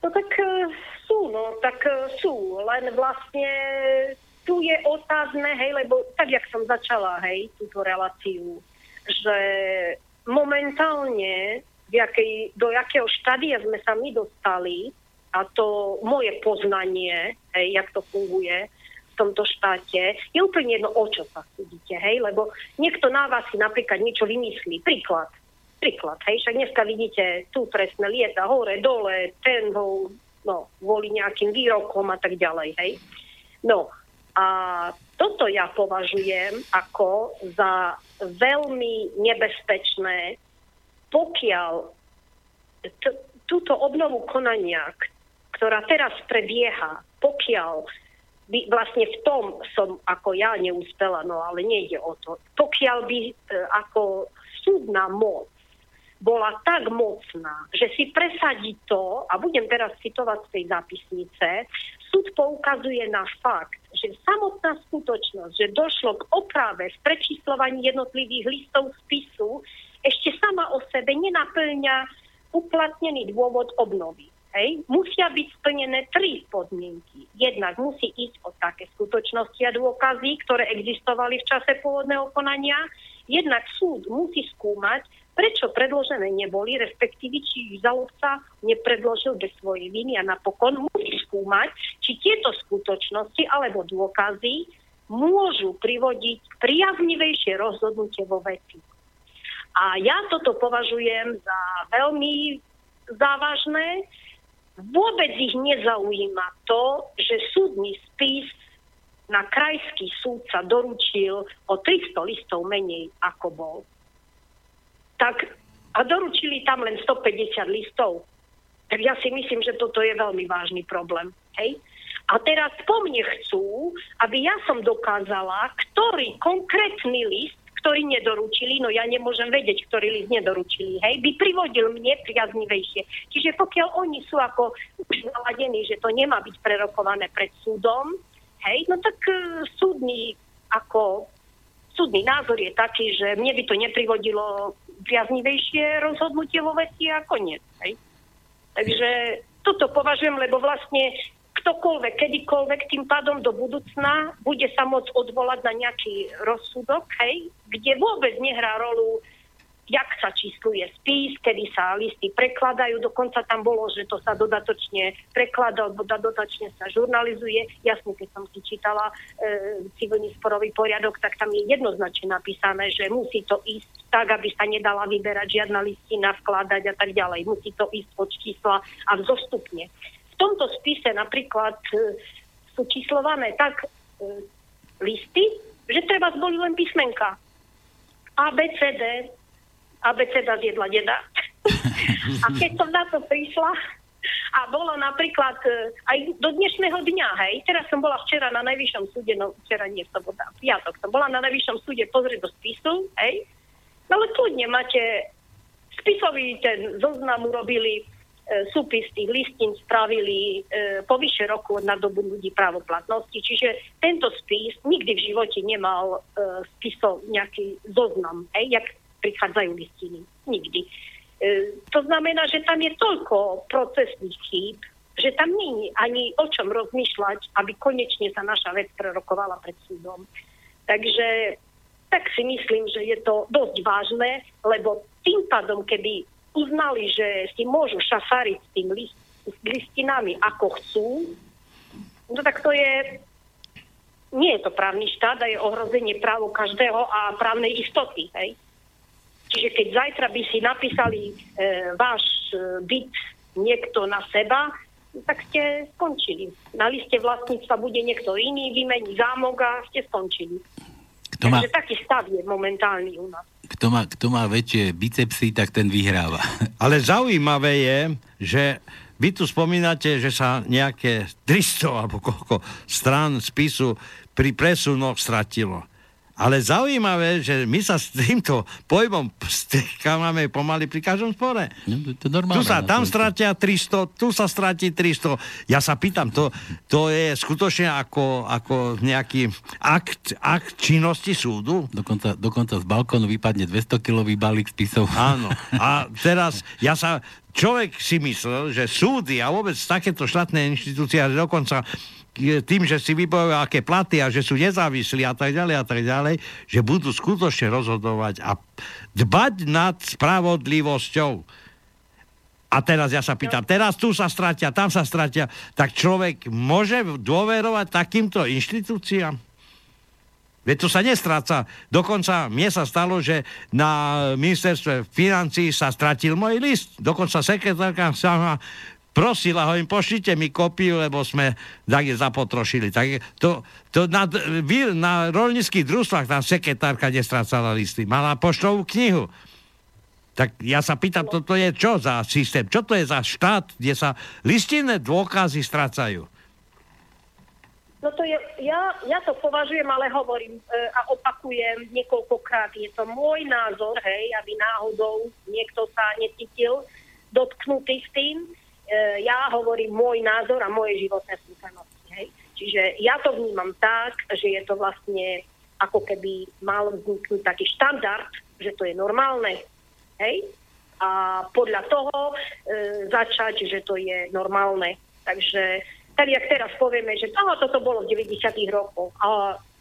No tak... sú, len vlastne tu je otázne, hej, lebo tak, jak som začala, hej, túto reláciu, že momentálne, do jakého štádia sme sa my dostali, a to moje poznanie, hej, jak to funguje v tomto štáte, je úplne jedno, o čo sa súdite, hej, lebo niekto na vás si napríklad niečo vymyslí, príklad, hej, však dneska vidíte, tu presne lieta, hore, dole, ten ho... no, kvôli nejakým výrokom a tak ďalej, hej. No, a toto ja považujem ako za veľmi nebezpečné, pokiaľ túto obnovu konania, ktorá teraz prebieha, pokiaľ by, vlastne v tom som ako ja neúspela, no ale nejde o to, pokiaľ by ako súdna moc bola tak mocná, že si presadí to, a budem teraz citovať z tej zápisnice, súd poukazuje na fakt, že samotná skutočnosť, že došlo k oprave v prečíslovaní jednotlivých listov spisu, ešte sama o sebe nenaplňa uplatnený dôvod obnovy. Hej. Musia byť splnené 3 podmienky. Jednak musí ísť o také skutočnosti a dôkazy, ktoré existovali v čase pôvodného konania. Jednak súd musí skúmať, prečo predložené neboli, respektíve či ich žalobca nepredložil bez svojej viny, a napokon musí skúmať, či tieto skutočnosti alebo dôkazy môžu privodiť priaznivejšie rozhodnutie vo veci. A ja toto považujem za veľmi závažné. Vôbec ich nezaujíma to, že súdny spis na krajský súd sa doručil o 300 listov menej, ako bol. Tak, a doručili tam len 150 listov. Tak ja si myslím, že toto je veľmi vážny problém. Hej? A teraz po mne chcú, aby ja som dokázala, ktorý konkrétny list, ktorý nedoručili, no ja nemôžem vedieť, ktorý list nedoručili, hej, by privodil mne priaznivejšie. Čiže pokiaľ oni sú ako naladení, že to nemá byť prerokované pred súdom, hej, no tak súdny názor je taký, že mne by to neprivodilo priaznivejšie rozhodnutie vo veci a koniec. Hej. Takže toto považujem, lebo vlastne ktokoľvek, kedykoľvek, tým pádom do budúcna bude sa môcť odvolať na nejaký rozsudok, hej, kde vôbec nehrá rolu, jak sa čísluje spis, kedy sa listy prekladajú, dokonca tam bolo, že to sa dodatočne prekladá, dodatočne sa žurnalizuje. Jasne, keď som si čítala civilný sporový poriadok, tak tam je jednoznačne napísané, že musí to ísť tak, aby sa nedala vyberať žiadna listina, vkladať a tak ďalej. Musí to ísť od čísla a vzostupne. V tomto spise napríklad sú číslované tak listy, že treba boli len písmenka. ABCD zjedla deda. A keď som na to prišla a bolo napríklad aj do dnešného dňa, hej, teraz som bola včera na najvyššom súde, no včera nie, sobota, piatok, som bola na najvyššom súde pozrieť do spisu, hej, no ale kľudne máte spisový ten zoznam, urobili súpis tých listín, spravili po vyššie roku od nadobudnutí právoplatnosti, čiže tento spis nikdy v živote nemal spisov nejaký zoznam, hej, jak prichádzajú listiny. Nikdy. To znamená, že tam je toľko procesných chýb, že tam nie je ani o čom rozmýšľať, aby konečne sa naša vec prerokovala pred súdom. Takže tak si myslím, že je to dosť vážne, lebo tým pádom, keby uznali, že si môžu šafariť s tým listinami, ako chcú, no tak to je... Nie je to právny štát a je ohrozenie právo každého a právnej istoty. Hej? Čiže keď zajtra by si napísali váš byt niekto na seba, tak ste skončili. Na liste vlastníctva bude niekto iný, vymení zámok a ste skončili. Takže taký stav je momentálny u nás. Kto má väčšie bicepsy, tak ten vyhráva. Ale zaujímavé je, že vy tu spomínate, že sa nejaké 300 alebo koľko strán spisu pri presunoch stratilo. Ale zaujímavé, že my sa s týmto pojmom stýkame pomaly pri každom spore. No, to normálne, tu sa tam stratia 300, tu sa stratí 300. Ja sa pýtam, to je skutočne ako nejaký akt činnosti súdu? Dokonca z balkónu vypadne 200-kilový balík spisov. Áno. A teraz človek si myslel, že súdy a vôbec takéto štátne inštitúcie dokonca tým, že si vybojujú aké platy a že sú nezávislí a tak ďalej, že budú skutočne rozhodovať a dbať nad spravodlivosťou. A teraz ja sa pýtam, teraz tu sa stratia, tam sa stratia, tak človek môže dôverovať takýmto inštitúciám? Veď to sa nestráca. Dokonca mne sa stalo, že na ministerstve financií sa stratil môj list. Dokonca sekretárka sama prosila ho, im pošlite mi kopiu, lebo sme takde zapotrošili. Tak to na roľníckých družstvách tam sekretárka nestrácala listy. Mala poštovú knihu. Tak ja sa pýtam, toto je čo za systém? Čo to je za štát, kde sa listinné dôkazy strácajú? No to je, ja to považujem, ale hovorím a opakujem niekoľkokrát. Je to môj názor, hej, aby náhodou niekto sa necítil dotknutý s tým. Ja hovorím môj názor a moje životné skúsenosti. Hej. Čiže ja to vnímam tak, že je to vlastne ako keby mal vzniknúť taký štandard, že to je normálne. Hej. A podľa toho začať, že to je normálne. Takže tak jak teraz povieme, že toto bolo v 90. rokoch.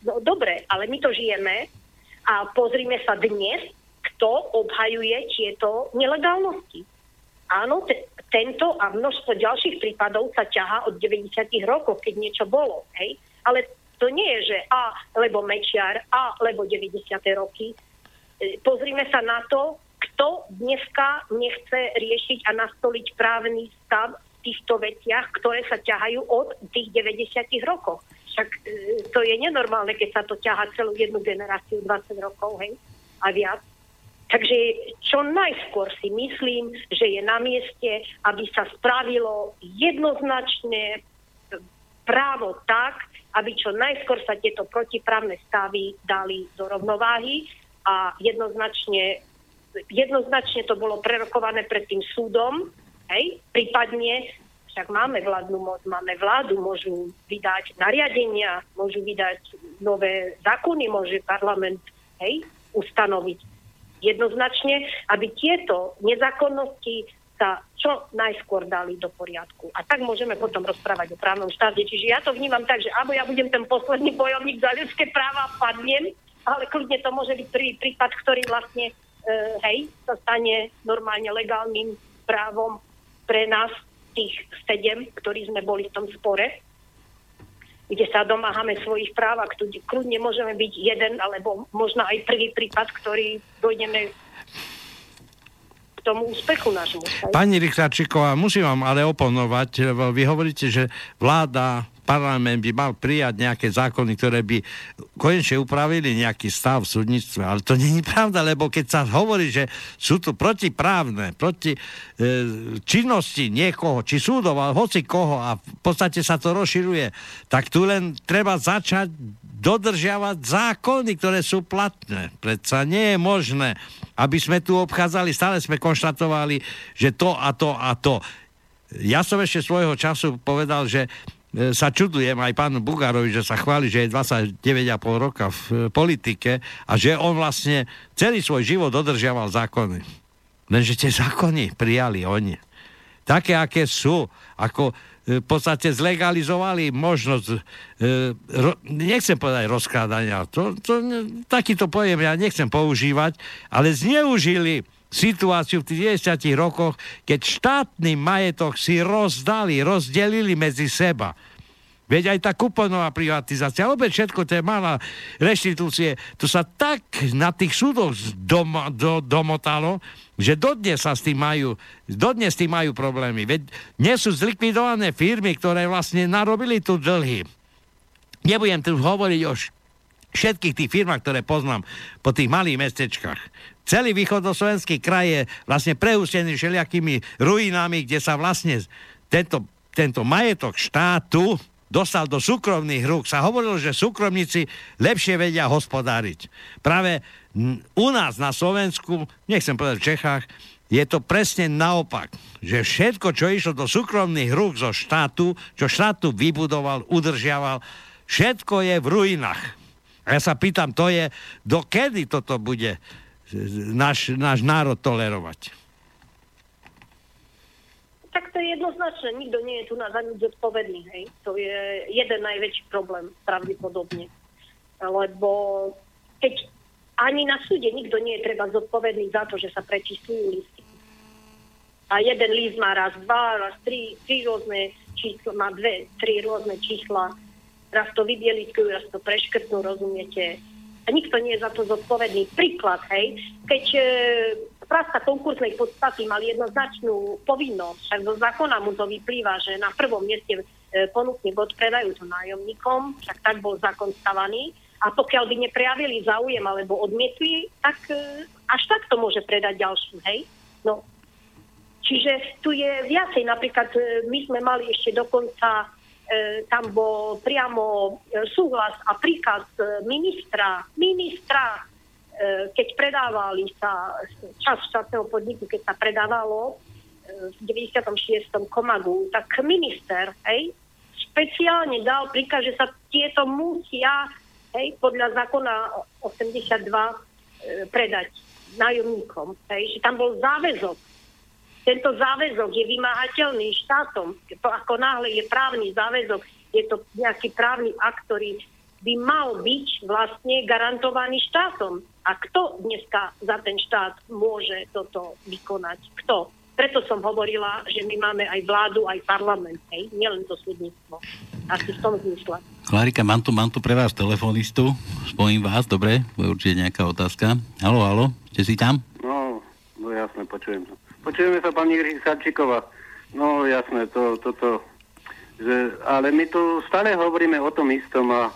No, dobre, ale my to žijeme a pozrime sa dnes, kto obhajuje tieto nelegálnosti. Áno, tento a množstvo ďalších prípadov sa ťahá od 90. rokov, keď niečo bolo. Hej? Ale to nie je, že lebo Mečiar, lebo 90. roky. Pozrime sa na to, kto dneska nechce riešiť a nastoliť právny stav v týchto veciach, ktoré sa ťahajú od tých 90. rokov. Však to je nenormálne, keď sa to ťahá celú jednu generáciu, 20 rokov, hej? A viac. Takže čo najskôr si myslím, že je na mieste, aby sa spravilo jednoznačne právo tak, aby čo najskôr sa tieto protiprávne stavy dali do rovnováhy a jednoznačne to bolo prerokované pred tým súdom, hej? Prípadne však máme vládnu moc, máme vládu, môžu vydať nariadenia, môžu vydať nové zákony, môže parlament, hej, ustanoviť. Jednoznačne, aby tieto nezákonnosti sa čo najskôr dali do poriadku. A tak môžeme potom rozprávať o právnom štáte. Čiže ja to vnímam tak, že alebo ja budem ten posledný bojovník za ľudské práva a padnem, ale kľudne to môže byť prípad, ktorý vlastne sa stane normálne legálnym právom pre nás, tých 7, ktorí sme boli v tom spore, kde sa domáhame svojich práv a kľudne môžeme byť jeden, alebo možno aj prvý prípad, ktorý dojdeme k tomu úspechu nášmu. Pani Richtarčíková, musím vám ale oponovať, lebo vy hovoríte, že vláda, parlament by mal prijať nejaké zákony, ktoré by konečne upravili nejaký stav v súdnictve. Ale to nie je pravda, lebo keď sa hovorí, že sú tu protiprávne, proti činnosti niekoho, či súdov, ale hoci koho, a v podstate sa to rozširuje, tak tu len treba začať dodržiavať zákony, ktoré sú platné. Predsa nie je možné, aby sme tu obchádzali, stále sme konštatovali, že to a to a to. Ja som ešte svojho času povedal, že sa čudujem aj pánu Bugárovi, že sa chváli, že je 29,5 roka v politike a že on vlastne celý svoj život dodržiaval zákony. Lenže tie zákony prijali oni. také, aké sú, ako v podstate zlegalizovali možnosť, nechcem povedať rozkrádania, takýto pojem ja nechcem používať, ale zneužili situáciu v 90 rokoch, keď štátny majetok si rozdelili medzi seba. Veď aj tá kuponová privatizácia, opäť všetko to je malá reštitúcie, to sa tak na tých súdoch domotalo, že dodnes s tým majú problémy. Veď nie sú zlikvidované firmy, ktoré vlastne narobili tu dlhy. Nebudem tu hovoriť o všetkých tých firmách, ktoré poznám po tých malých mestečkách. Celý východoslovenský kraj je vlastne preústený všelijakými ruinami, kde sa vlastne tento majetok štátu dostal do súkromných rúk. Sa hovorilo, že súkromníci lepšie vedia hospodáriť. Práve u nás na Slovensku, nechcem povedať v Čechách, je to presne naopak, že všetko, čo išlo do súkromných rúk zo štátu, čo štátu vybudoval, udržiaval, všetko je v ruinách. A ja sa pýtam, to je, dokedy toto bude náš národ tolerovať? Tak to je jednoznačné. Nikto nie je tu na za nič zodpovedný, hej. To je jeden najväčší problém, pravdepodobne. Lebo keď ani na súde nikto nie je treba zodpovedný za to, že sa prečíslujú listy. A jeden list má raz dva, raz tri rôzne čísla, má tri rôzne čísla. Raz to vybielitkujú, raz to preškrtnú, rozumiete? A nikto nie je za to zodpovedný. Príklad, hej, keď správca konkurznej podstaty mal jednoznačnú povinnosť, však zo zákona mu to vyplýva, že na prvom mieste ponúkne bod, predajú to nájomníkom, však tak bol zákon stavaný, a pokiaľ by neprejavili záujem alebo odmietli, tak až tak to môže predať ďalším, hej? No. Čiže tu je viacej, napríklad my sme mali ešte dokonca, tam bol priamo súhlas a príkaz ministra, keď predávali sa čas štátneho podniku, keď sa predávalo v 96. Komagu, tak minister, hej, špeciálne dal príkaz, že sa tieto musia, hej, podľa zákona 82 predať nájomníkom, hej, že tam bol záväzok. Tento záväzok je vymáhateľný štátom. Ako náhle je právny záväzok, je to nejaký právny akt, ktorý by mal byť vlastne garantovaný štátom. A kto dneska za ten štát môže toto vykonať? Kto? Preto som hovorila, že my máme aj vládu, aj parlament, hej? Nielen to súdnictvo. Asi v tom zmysle. Klárika, mám tu pre vás telefonistu. Spojím vás, dobre? Bude určite nejaká otázka. Haló, haló, ste si tam? No jasne, počujem sa. Počujeme sa, pani Richtarčíková. No jasné, toto. Ale my tu stále hovoríme o tom istom a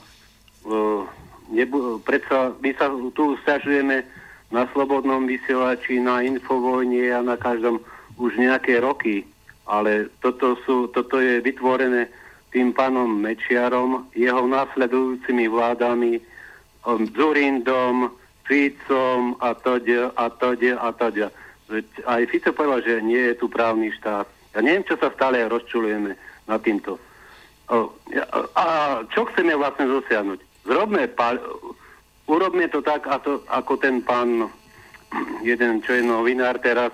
predsa my sa tu sťažujeme na slobodnom vysielači, na Infovojne a na každom už nejaké roky. Ale toto je vytvorené tým pánom Mečiarom, jeho následujúcimi vládami, Dzurindom, Ficom a toď. Aj Fico povedal, že nie je tu právny štát. Ja neviem, čo sa stále rozčulujeme nad týmto. A čo chceme vlastne dosiahnuť? Urobme to tak, ako ten pán, jeden čo je novinár teraz,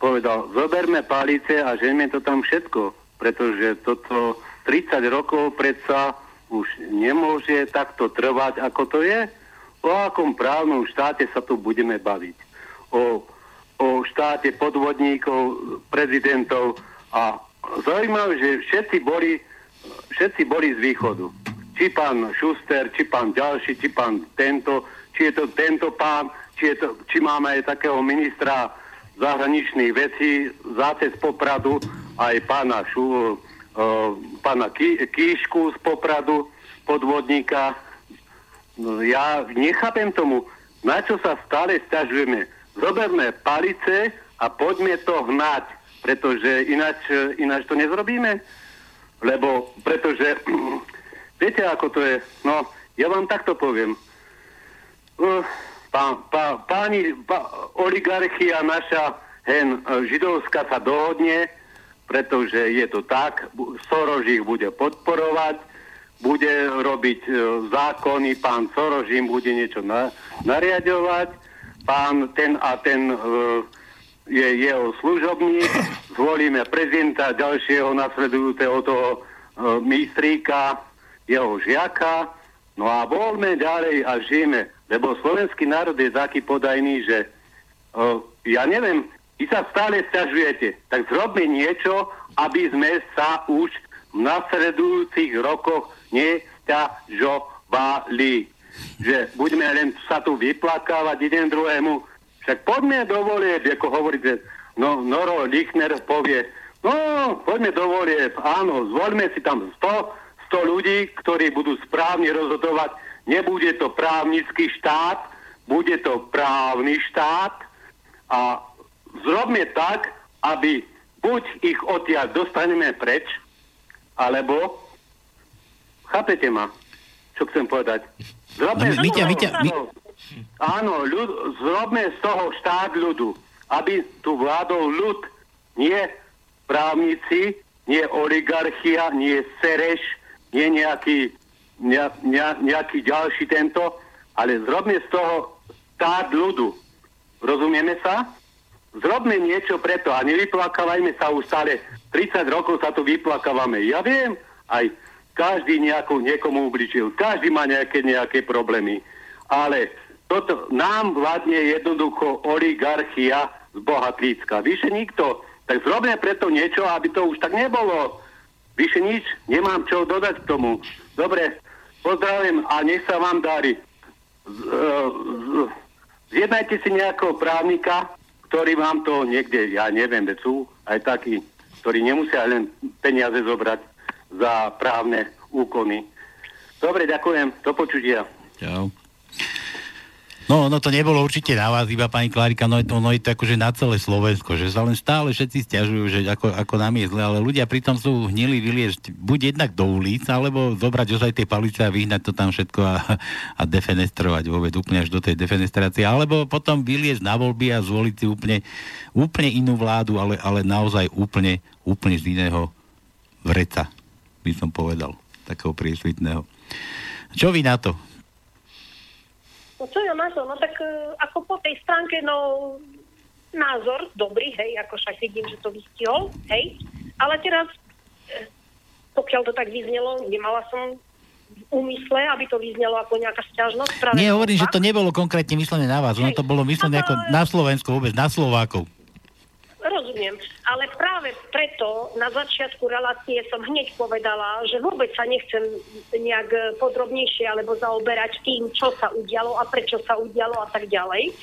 povedal, zoberme palice a žeňme to tam všetko, pretože toto 30 rokov predsa už nemôže takto trvať, ako to je. O akom právnom štáte sa tu budeme baviť? O štáte podvodníkov, prezidentov a zaujímavé, že všetci boli z východu. Či pán Šuster, či pán ďalší, či pán tento, či je to tento pán, či máme aj takého ministra zahraničných vecí, zase z Popradu, aj pána Kíšku z Popradu, podvodníka. Ja nechápem tomu, na čo sa stále sťažujeme. Zoberme palice a poďme to hnať, pretože ináč to nezrobíme, lebo pretože viete, ako to je. No, ja vám takto poviem. Oligarchia naša židovská sa dohodne, pretože je to tak, Soros ich bude podporovať, bude robiť zákony, pán Soros im bude niečo nariadovať, pán ten a ten je jeho služobník, zvolíme prezidenta ďalšieho nasledujúceho toho mistríka, jeho žiaka, no a voľme ďalej a žijeme, lebo slovenský národ je taký podajný, že ja neviem, vy sa stále sťažujete, tak zrobme niečo, aby sme sa už v nasledujúcich rokoch nesťažovali. Že budeme len sa tu vyplakávať jeden druhému. Však poďme do volieb, ako hovoríte, no Noro Lichner povie, no poďme do volieb, áno, zvoľme si tam 100 ľudí, ktorí budú správne rozhodovať. Nebude to právnický štát, bude to právny štát a zrobme tak, aby buď ich odtiaľ dostaneme preč, alebo chápete ma, čo chcem povedať. Zrobme z toho štát ľudu, aby tu vládol ľud, nie právnici, nie oligarchia, nie Sereš, nie nejaký ďalší tento, ale zrobme z toho štát ľudu. Rozumieme sa? Zrobme niečo preto a nevyplakávajme sa už stále. 30 rokov sa tu vyplakávame. Ja viem, aj každý niekomu ubličil. Každý má nejaké problémy. Ale toto nám vládne jednoducho oligarchia z bohatlícka. Vyše nikto. Tak zrobme preto niečo, aby to už tak nebolo. Vyše nič. Nemám čo dodať k tomu. Dobre, pozdravím a nech sa vám darí. Zjednajte si nejakého právnika, ktorý vám to niekde, ja neviem, sú aj takí, ktorí nemusia len peniaze zobrať za právne úkony. Dobre, ďakujem, do počutia. Čau. No to nebolo určite na vás, iba pani Klárika, no je to akože na celé Slovensko, že sa len stále všetci sťažujú, že ako nám je zle, ale ľudia pritom sú hnili vyliezť buď jednak do ulic, alebo zobrať ozaj tie palice a vyhnať to tam všetko a defenestrovať vôbec úplne až do tej defenestrácie, alebo potom vyliezť na voľby a zvoliť si úplne inú vládu, ale naozaj úplne z iného vreca, by som povedal, takého priesvitného. Čo vy na to? Čo ja názor? No tak ako po tej stránke, no názor dobrý, hej, ako však vidím, že to vystihol, hej, ale teraz, pokiaľ to tak vyznelo, nemala som v úmysle, aby to vyznelo ako nejaká sťažnosť. Nie, hovorím, že to nebolo konkrétne myslené na vás, ono to bolo myslené ako na Slovensko, vôbec na Slovákov. Rozumiem, ale práve preto na začiatku relácie som hneď povedala, že vôbec sa nechcem nejak podrobnejšie alebo zaoberať tým, čo sa udialo a prečo sa udialo a tak ďalej.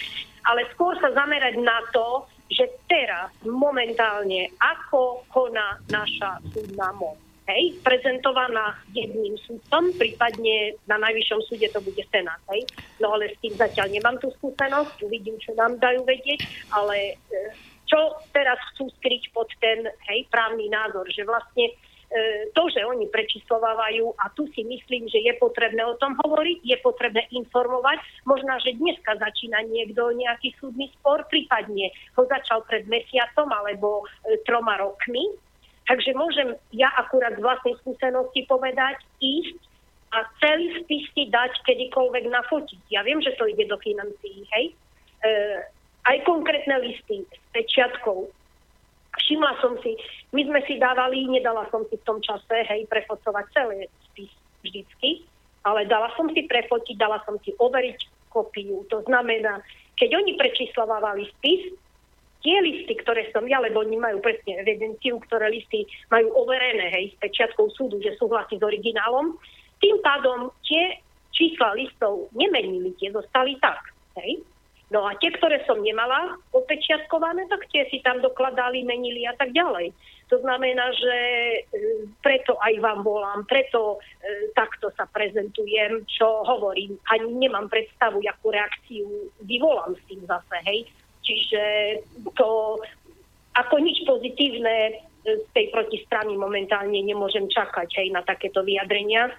Ale skôr sa zamerať na to, že teraz momentálne ako koná naša súdna moc. Hej, prezentovaná jedným súdcom, prípadne na najvyššom súde to bude Senát. Hej. No ale s tým zatiaľ nemám tú skúsenosť, uvidím, čo nám dajú vedieť, ale čo teraz chcú skryť pod ten právny názor, že vlastne to, že oni prečíslovávajú a tu si myslím, že je potrebné o tom hovoriť, je potrebné informovať. Možno, že dneska začína niekto nejaký súdny spor, prípadne ho začal pred mesiacom alebo 3 rokmi. Takže môžem ja akurát z vlastnej skúsenosti povedať, ísť a celý spis si dať kedykoľvek nafotiť. Ja viem, že to ide do financií, hej? Aj konkrétne listy s pečiatkou. Všimla som si, my sme si dávali, nedala som si v tom čase, hej, prefotovať celý spis vždycky, ale dala som si prefotiť, dala som si overiť kopiu. To znamená, keď oni prečíslovávali spis, tie listy, ktoré som ja, lebo oni majú presne evidenciu, ktoré listy majú overené, hej, s pečiatkou súdu, že súhlasí s originálom, tým pádom tie čísla listov nemenili, tie zostali tak, hej. No a tie, ktoré som nemala opečiatkované, tak tie si tam dokladali, menili a tak ďalej. To znamená, že preto aj vám volám, preto takto sa prezentujem, čo hovorím. Ani nemám predstavu, akú reakciu vyvolám s tým zase, hej. Čiže to ako nič pozitívne z tej protistrany momentálne nemôžem čakať, hej, na takéto vyjadrenia.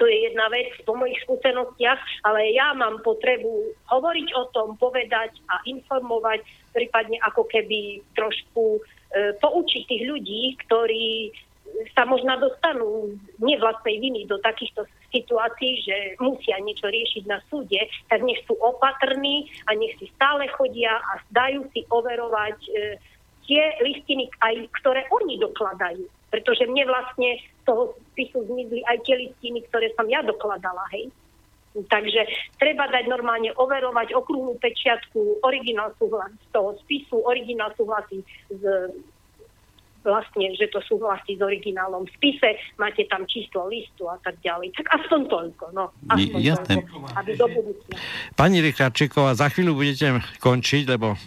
To je jedna vec po mojich skúsenostiach, ale ja mám potrebu hovoriť o tom, povedať a informovať, prípadne ako keby trošku poučiť tých ľudí, ktorí sa možno dostanú nevlastnej viny do takýchto situácií, že musia niečo riešiť na súde, tak nech sú opatrní a nech si stále chodia a dajú si overovať tie listiny, aj ktoré oni dokladajú. Pretože mne vlastne z toho spisu zmizli aj tie listiny, ktoré som ja dokladala, hej. Takže treba dať normálne overovať okrúhlu pečiatku, originál súhlasí z toho spisu, originál súhlasí z vlastne, že to súhlasí s originálom v spise, máte tam číslo listu a tak ďalej. Tak aspoň toľko, no. Aspoň toľko, aby do budúcna. Pani Richtarčíková, za chvíľu budete končiť, lebo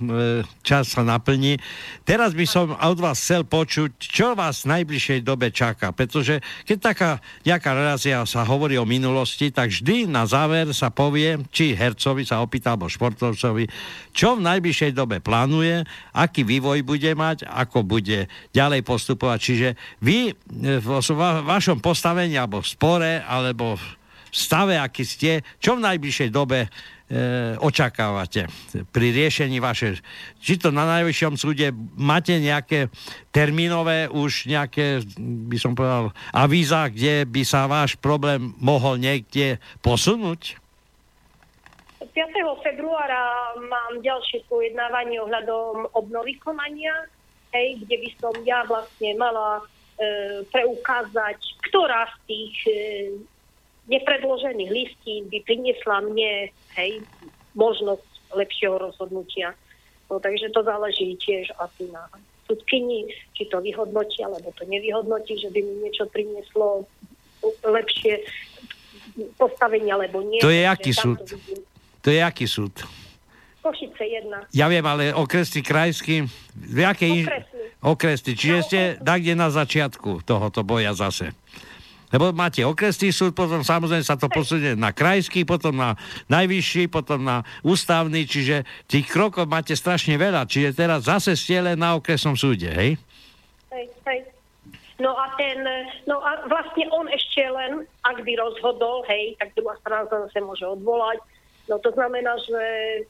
čas sa naplní. Teraz by som od vás chcel počuť, čo vás v najbližšej dobe čaká, pretože keď taká nejaká relácia sa hovorí o minulosti, tak vždy na záver sa povie, či hercovi sa opýta, alebo športovcovi, čo v najbližšej dobe plánuje, aký vývoj bude mať, ako bude ďalej postupovať. Čiže vy vo vašom postavení alebo v spore, alebo v stave, aký ste, čo v najbližšej dobe očakávate pri riešení vaše? Či to na najvyššom súde máte nejaké termínové, už nejaké, by som povedal, avíza, kde by sa váš problém mohol niekde posunúť? 5. februára mám ďalšie pojednávanie ohľadom obnovy konania, hej, kde by som ja vlastne mala preukázať, ktorá z tých nepredložených listín by priniesla mne, hej, možnosť lepšieho rozhodnutia. No, takže to záleží tiež asi na sudkyni, či to vyhodnotí, alebo to nevyhodnotí, že by mi niečo prinieslo lepšie postavenie, alebo nie. To je aký súd? To je aký súd? Košice 1. Ja viem, ale okresný, krajský, okresný. Čiže no, ste kde na začiatku tohoto boja zase. Lebo máte okresný súd, potom samozrejme sa to posunie na krajský, potom na najvyšší, potom na ústavný, čiže tých krokov máte strašne veľa. Čiže teraz zase ste len na okresnom súde, hej? Hej. No a vlastne on ešte len, ak by rozhodol, hej, tak druhá strana sa môže odvolať. No to znamená, že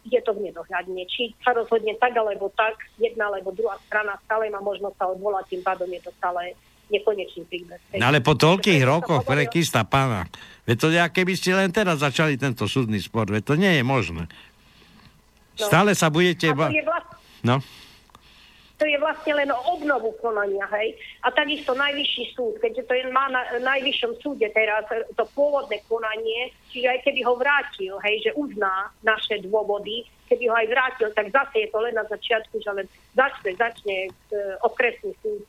je to v nedohľadne. Či sa rozhodne tak, alebo tak, jedna, alebo druhá strana stále má možnosť sa odvolať, tým pádom je to stále nekonečný príbeh. No ale po toľkých rokoch prekýsta pána. Veď to, keby ste len teraz začali tento súdny spor, veď to nie je možné. No. Stále sa budete... To je vlastne len o obnovu konania, hej. A takisto najvyšší súd, keďže to je, má na najvyššom súde teraz to pôvodné konanie, čiže aj keby ho vrátil, hej, že uzná naše dôvody, keby ho aj vrátil, tak zase je to len na začiatku, že len začne okresný súd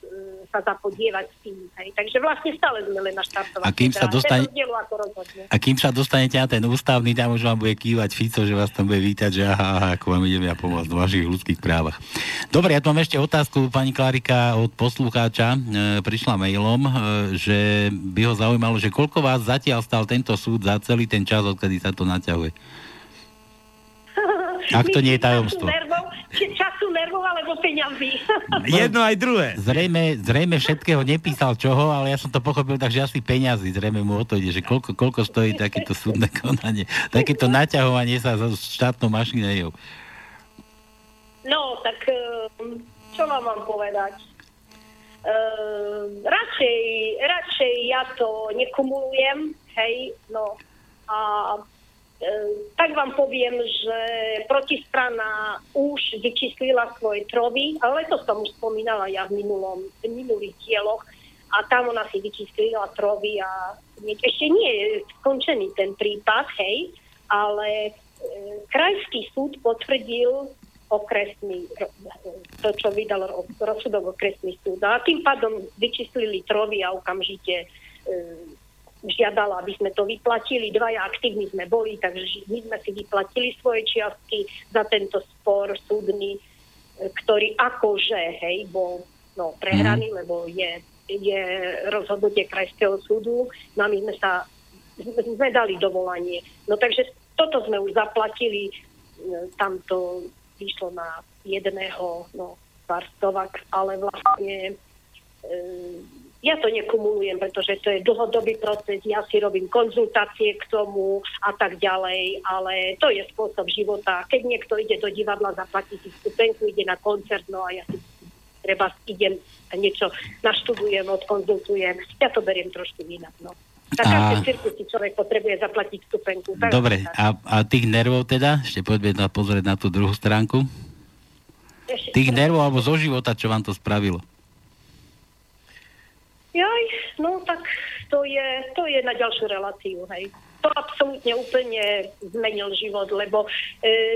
sa zapodievať s tým, hej. Takže vlastne stále sme len naštartovať. A kým sa dostanete na ten ústavný, tam už vám bude kývať Fico, že vás tam bude vítať, že aha, ako vám ideme ja pomôcť do vašich ľudských právach. Dobre, ja tu mám ešte otázku, pani Klárika, od poslucháča. Prišla mailom, že by ho zaujímalo, že koľko vás zatiaľ stal tento súd za celý ten čas, odkedy sa to naťahuje? Ak to nie je tajomstvo. Času, nervov alebo peňazí. Jedno aj druhé. Zrejme všetkého nepísal čoho, ale ja som to pochopil, takže asi peňazí. Zrejme mu o to ide, že koľko stojí takéto súdne konanie, takéto naťahovanie sa so štátnou mašinéjou. No, tak čo vám mám povedať? Radšej ja to nekumulujem, hej, no. A tak vám poviem, že protistrana už vyčíslila svoje trovy, ale to som už spomínala ja v minulých dieloch, a tam ona si vyčíslila trovy a ešte nie je skončený ten prípad, hej, ale krajský súd potvrdil okresný, to, čo vydal rozsudok okresný súd. A tým pádom vyčíslili trovy a okamžite žiadala, aby sme to vyplatili. Dvaja aktívni sme boli, takže my sme si vyplatili svoje čiastky za tento spor súdny, ktorý akože, hej, bol prehraný, lebo je rozhodnutie krajského súdu. No a my sme dali dovolanie. No takže toto sme už zaplatili, tamto vyšlo na jedného varstovak, ale vlastne ja to nekumulujem, pretože to je dlhodobý proces, ja si robím konzultácie k tomu a tak ďalej, ale to je spôsob života. Keď niekto ide do divadla, zaplatí si vstupenku, ide na koncert, no a ja si treba idem niečo naštudujem, odkonzultujem. Ja to beriem trošku inak, no. Na každej cirkusi človek potrebuje zaplatiť vstupenku. Dobre, a tých nervov teda? Ešte poďme pozrieť na tú druhú stránku. Tých nervov alebo zo života, čo vám to spravilo? Jaj, no tak to je na ďalšiu reláciu, hej. To absolútne úplne zmenil život, lebo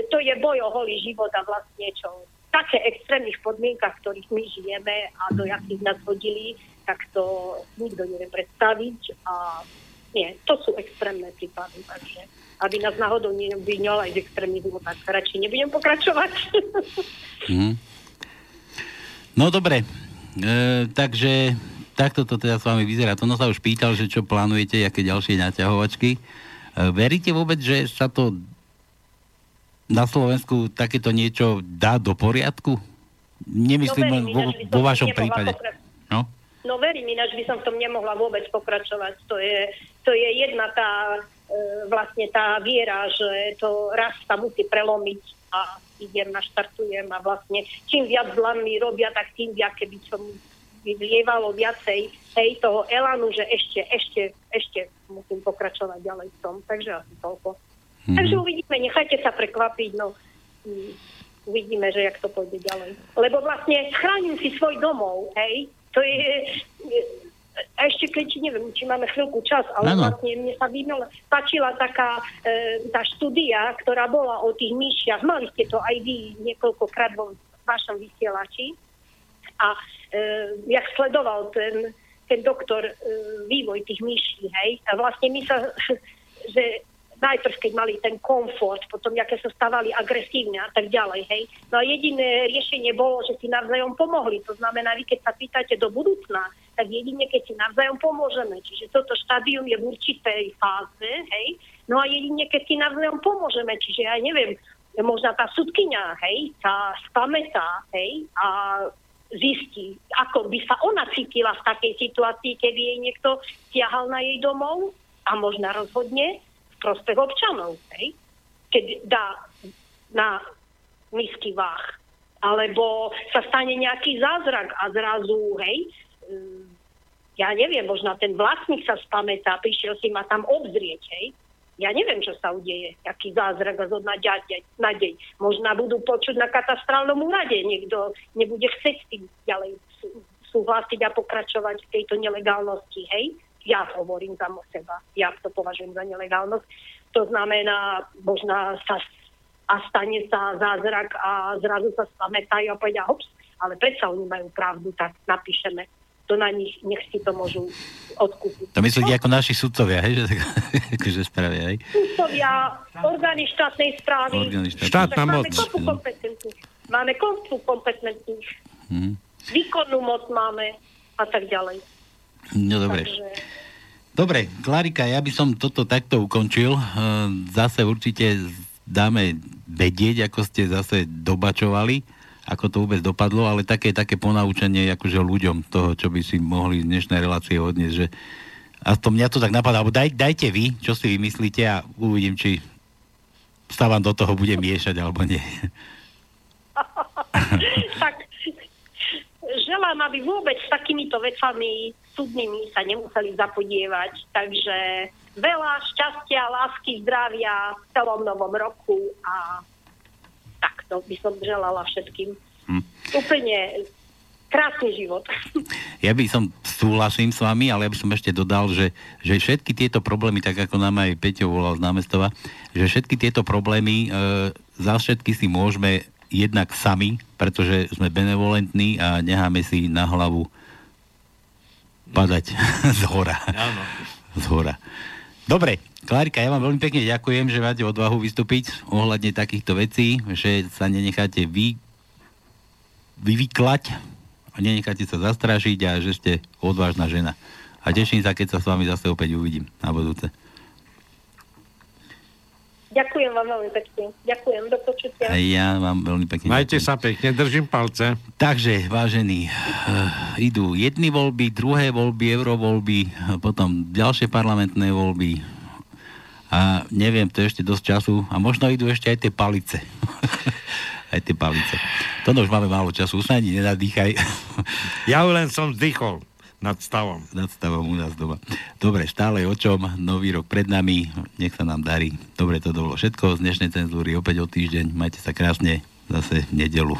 to je boj o holý život a vlastne čo. V také extrémnych podmienkach, v ktorých my žijeme a do jakých nás hodili, tak to nikto nevie predstaviť a nie, to sú extrémne prípady, takže aby nás náhodou neobvinil aj z extrémizmu, tak radšej nebudem pokračovať. No dobre, takže takto to teda s vami vyzerá. Tono sa už pýtal, že čo plánujete, aké ďalšie naťahovačky. Veríte vôbec, že sa to na Slovensku takéto niečo dá do poriadku? Nemyslím vo vašom prípade. No verím, ináč by som v tom nemohla vôbec pokračovať. To je jedna tá vlastne tá viera, že to raz sa musí prelomiť a idem, naštartujem a vlastne čím viac zlami robia, tak tým viac keby som vylievalo viacej toho elánu, že ešte musím pokračovať ďalej v tom. Takže asi toľko. Takže uvidíme, nechajte sa prekvapiť, no uvidíme, že jak to pôjde ďalej. Lebo vlastne chránim si svoj domov, hej. To je ešte keď, neviem, či máme chvíľku čas, ale vlastne mne sa páčila taká tá štúdia, ktorá bola o tých myšiach. Mali ste to aj vy niekoľkokrát vo vašom vysielači. A jak sledoval ten doktor vývoj tých myší, hej, a vlastne my sa, že najprv, keď mali ten komfort, potom, aké sa stávali agresívne a tak ďalej, hej. No a jediné riešenie bolo, že si navzájom pomohli. To znamená, vy keď sa pýtate do budúcna, tak jedine, keď si navzájom pomôžeme. Čiže toto štádium je v určitej fáze, hej. No a jedine, keď si navzájom pomôžeme, čiže ja neviem, možno tá sudkyňa, hej, tá spamätá, hej, a zistí, ako by sa ona cítila v takej situácii, keby jej niekto stiahal na jej domov a možno rozhodne v prospech občanov, hej? Keď dá na misky váh, alebo sa stane nejaký zázrak a zrazu, hej, ja neviem, možno ten vlastník sa spamätá, prišiel si ma tam obzrieť, hej. Ja neviem, čo sa udeje, aký zázrak a zhodná nádej. Možná budú počuť na katastrálnom úrade. Niekto nebude chceť s tým ďalej súhlasiť a pokračovať v tejto nelegálnosti, hej? Ja hovorím za seba. Ja to považujem za nelegálnosť. To znamená, možná sa a stane sa zázrak a zrazu sa spamätajú a povedia, hops, ale predsa oni majú pravdu, tak napíšeme. To na nich, nech si to môžu odkúpiť. To myslíte ako naši sudcovia, hej? Že spravia, hej? Sudcovia, orgány štátnej správy. Štátna moc. Máme kopu kompetentných. Výkonnú moc máme a tak ďalej. No dobre. Takže... Dobre, Klárika, ja by som toto takto ukončil. Zase určite dáme vedieť, ako ste zase dobačovali, ako to vôbec dopadlo, ale také ponaučenie akože ľuďom toho, čo by si mohli z dnešnej relácie odniesť, že a to mňa to tak napadá, alebo dajte vy, čo si vymyslíte a uvidím, či sa vám do toho bude miešať, alebo nie. Tak želám, aby vôbec s takýmito vecami súdnymi sa nemuseli zapodievať, takže veľa šťastia, lásky, zdravia v celom novom roku a tak, to by som želala všetkým. Úplne krásny život. Ja by som súhlasím s vami, ale ja by som ešte dodal, že všetky tieto problémy, tak ako nám aj Peťo volal z námestova, že všetky tieto problémy za všetky si môžeme jednak sami, pretože sme benevolentní a necháme si na hlavu padať zhora. Áno. Zhora. Dobre, Klárika, ja vám veľmi pekne ďakujem, že máte odvahu vystúpiť ohľadne takýchto vecí, že sa nenecháte vyvyklať a nenecháte sa zastrašiť a že ste odvážna žena. A teším sa, keď sa s vami zase opäť uvidím na budúce. Ďakujem vám veľmi pekne. Ďakujem, do počutia. Ja vám veľmi pekne. Majte sa pekne, držím palce. Takže, vážení, idú jedny voľby, druhé voľby, eurovoľby, potom ďalšie parlamentné voľby a neviem, to je ešte dosť času a možno idú ešte aj tie palice. aj tie palice. To už máme málo času, už ani nenadýchaj. Ja len som vzdychol nad stavom. Nad stavom u nás doma. Dobre, stále o čom, nový rok pred nami, nech sa nám darí. Dobre, to bolo všetko z dnešnej cenzúry, opäť o týždeň, majte sa krásne, zase v nedeľu.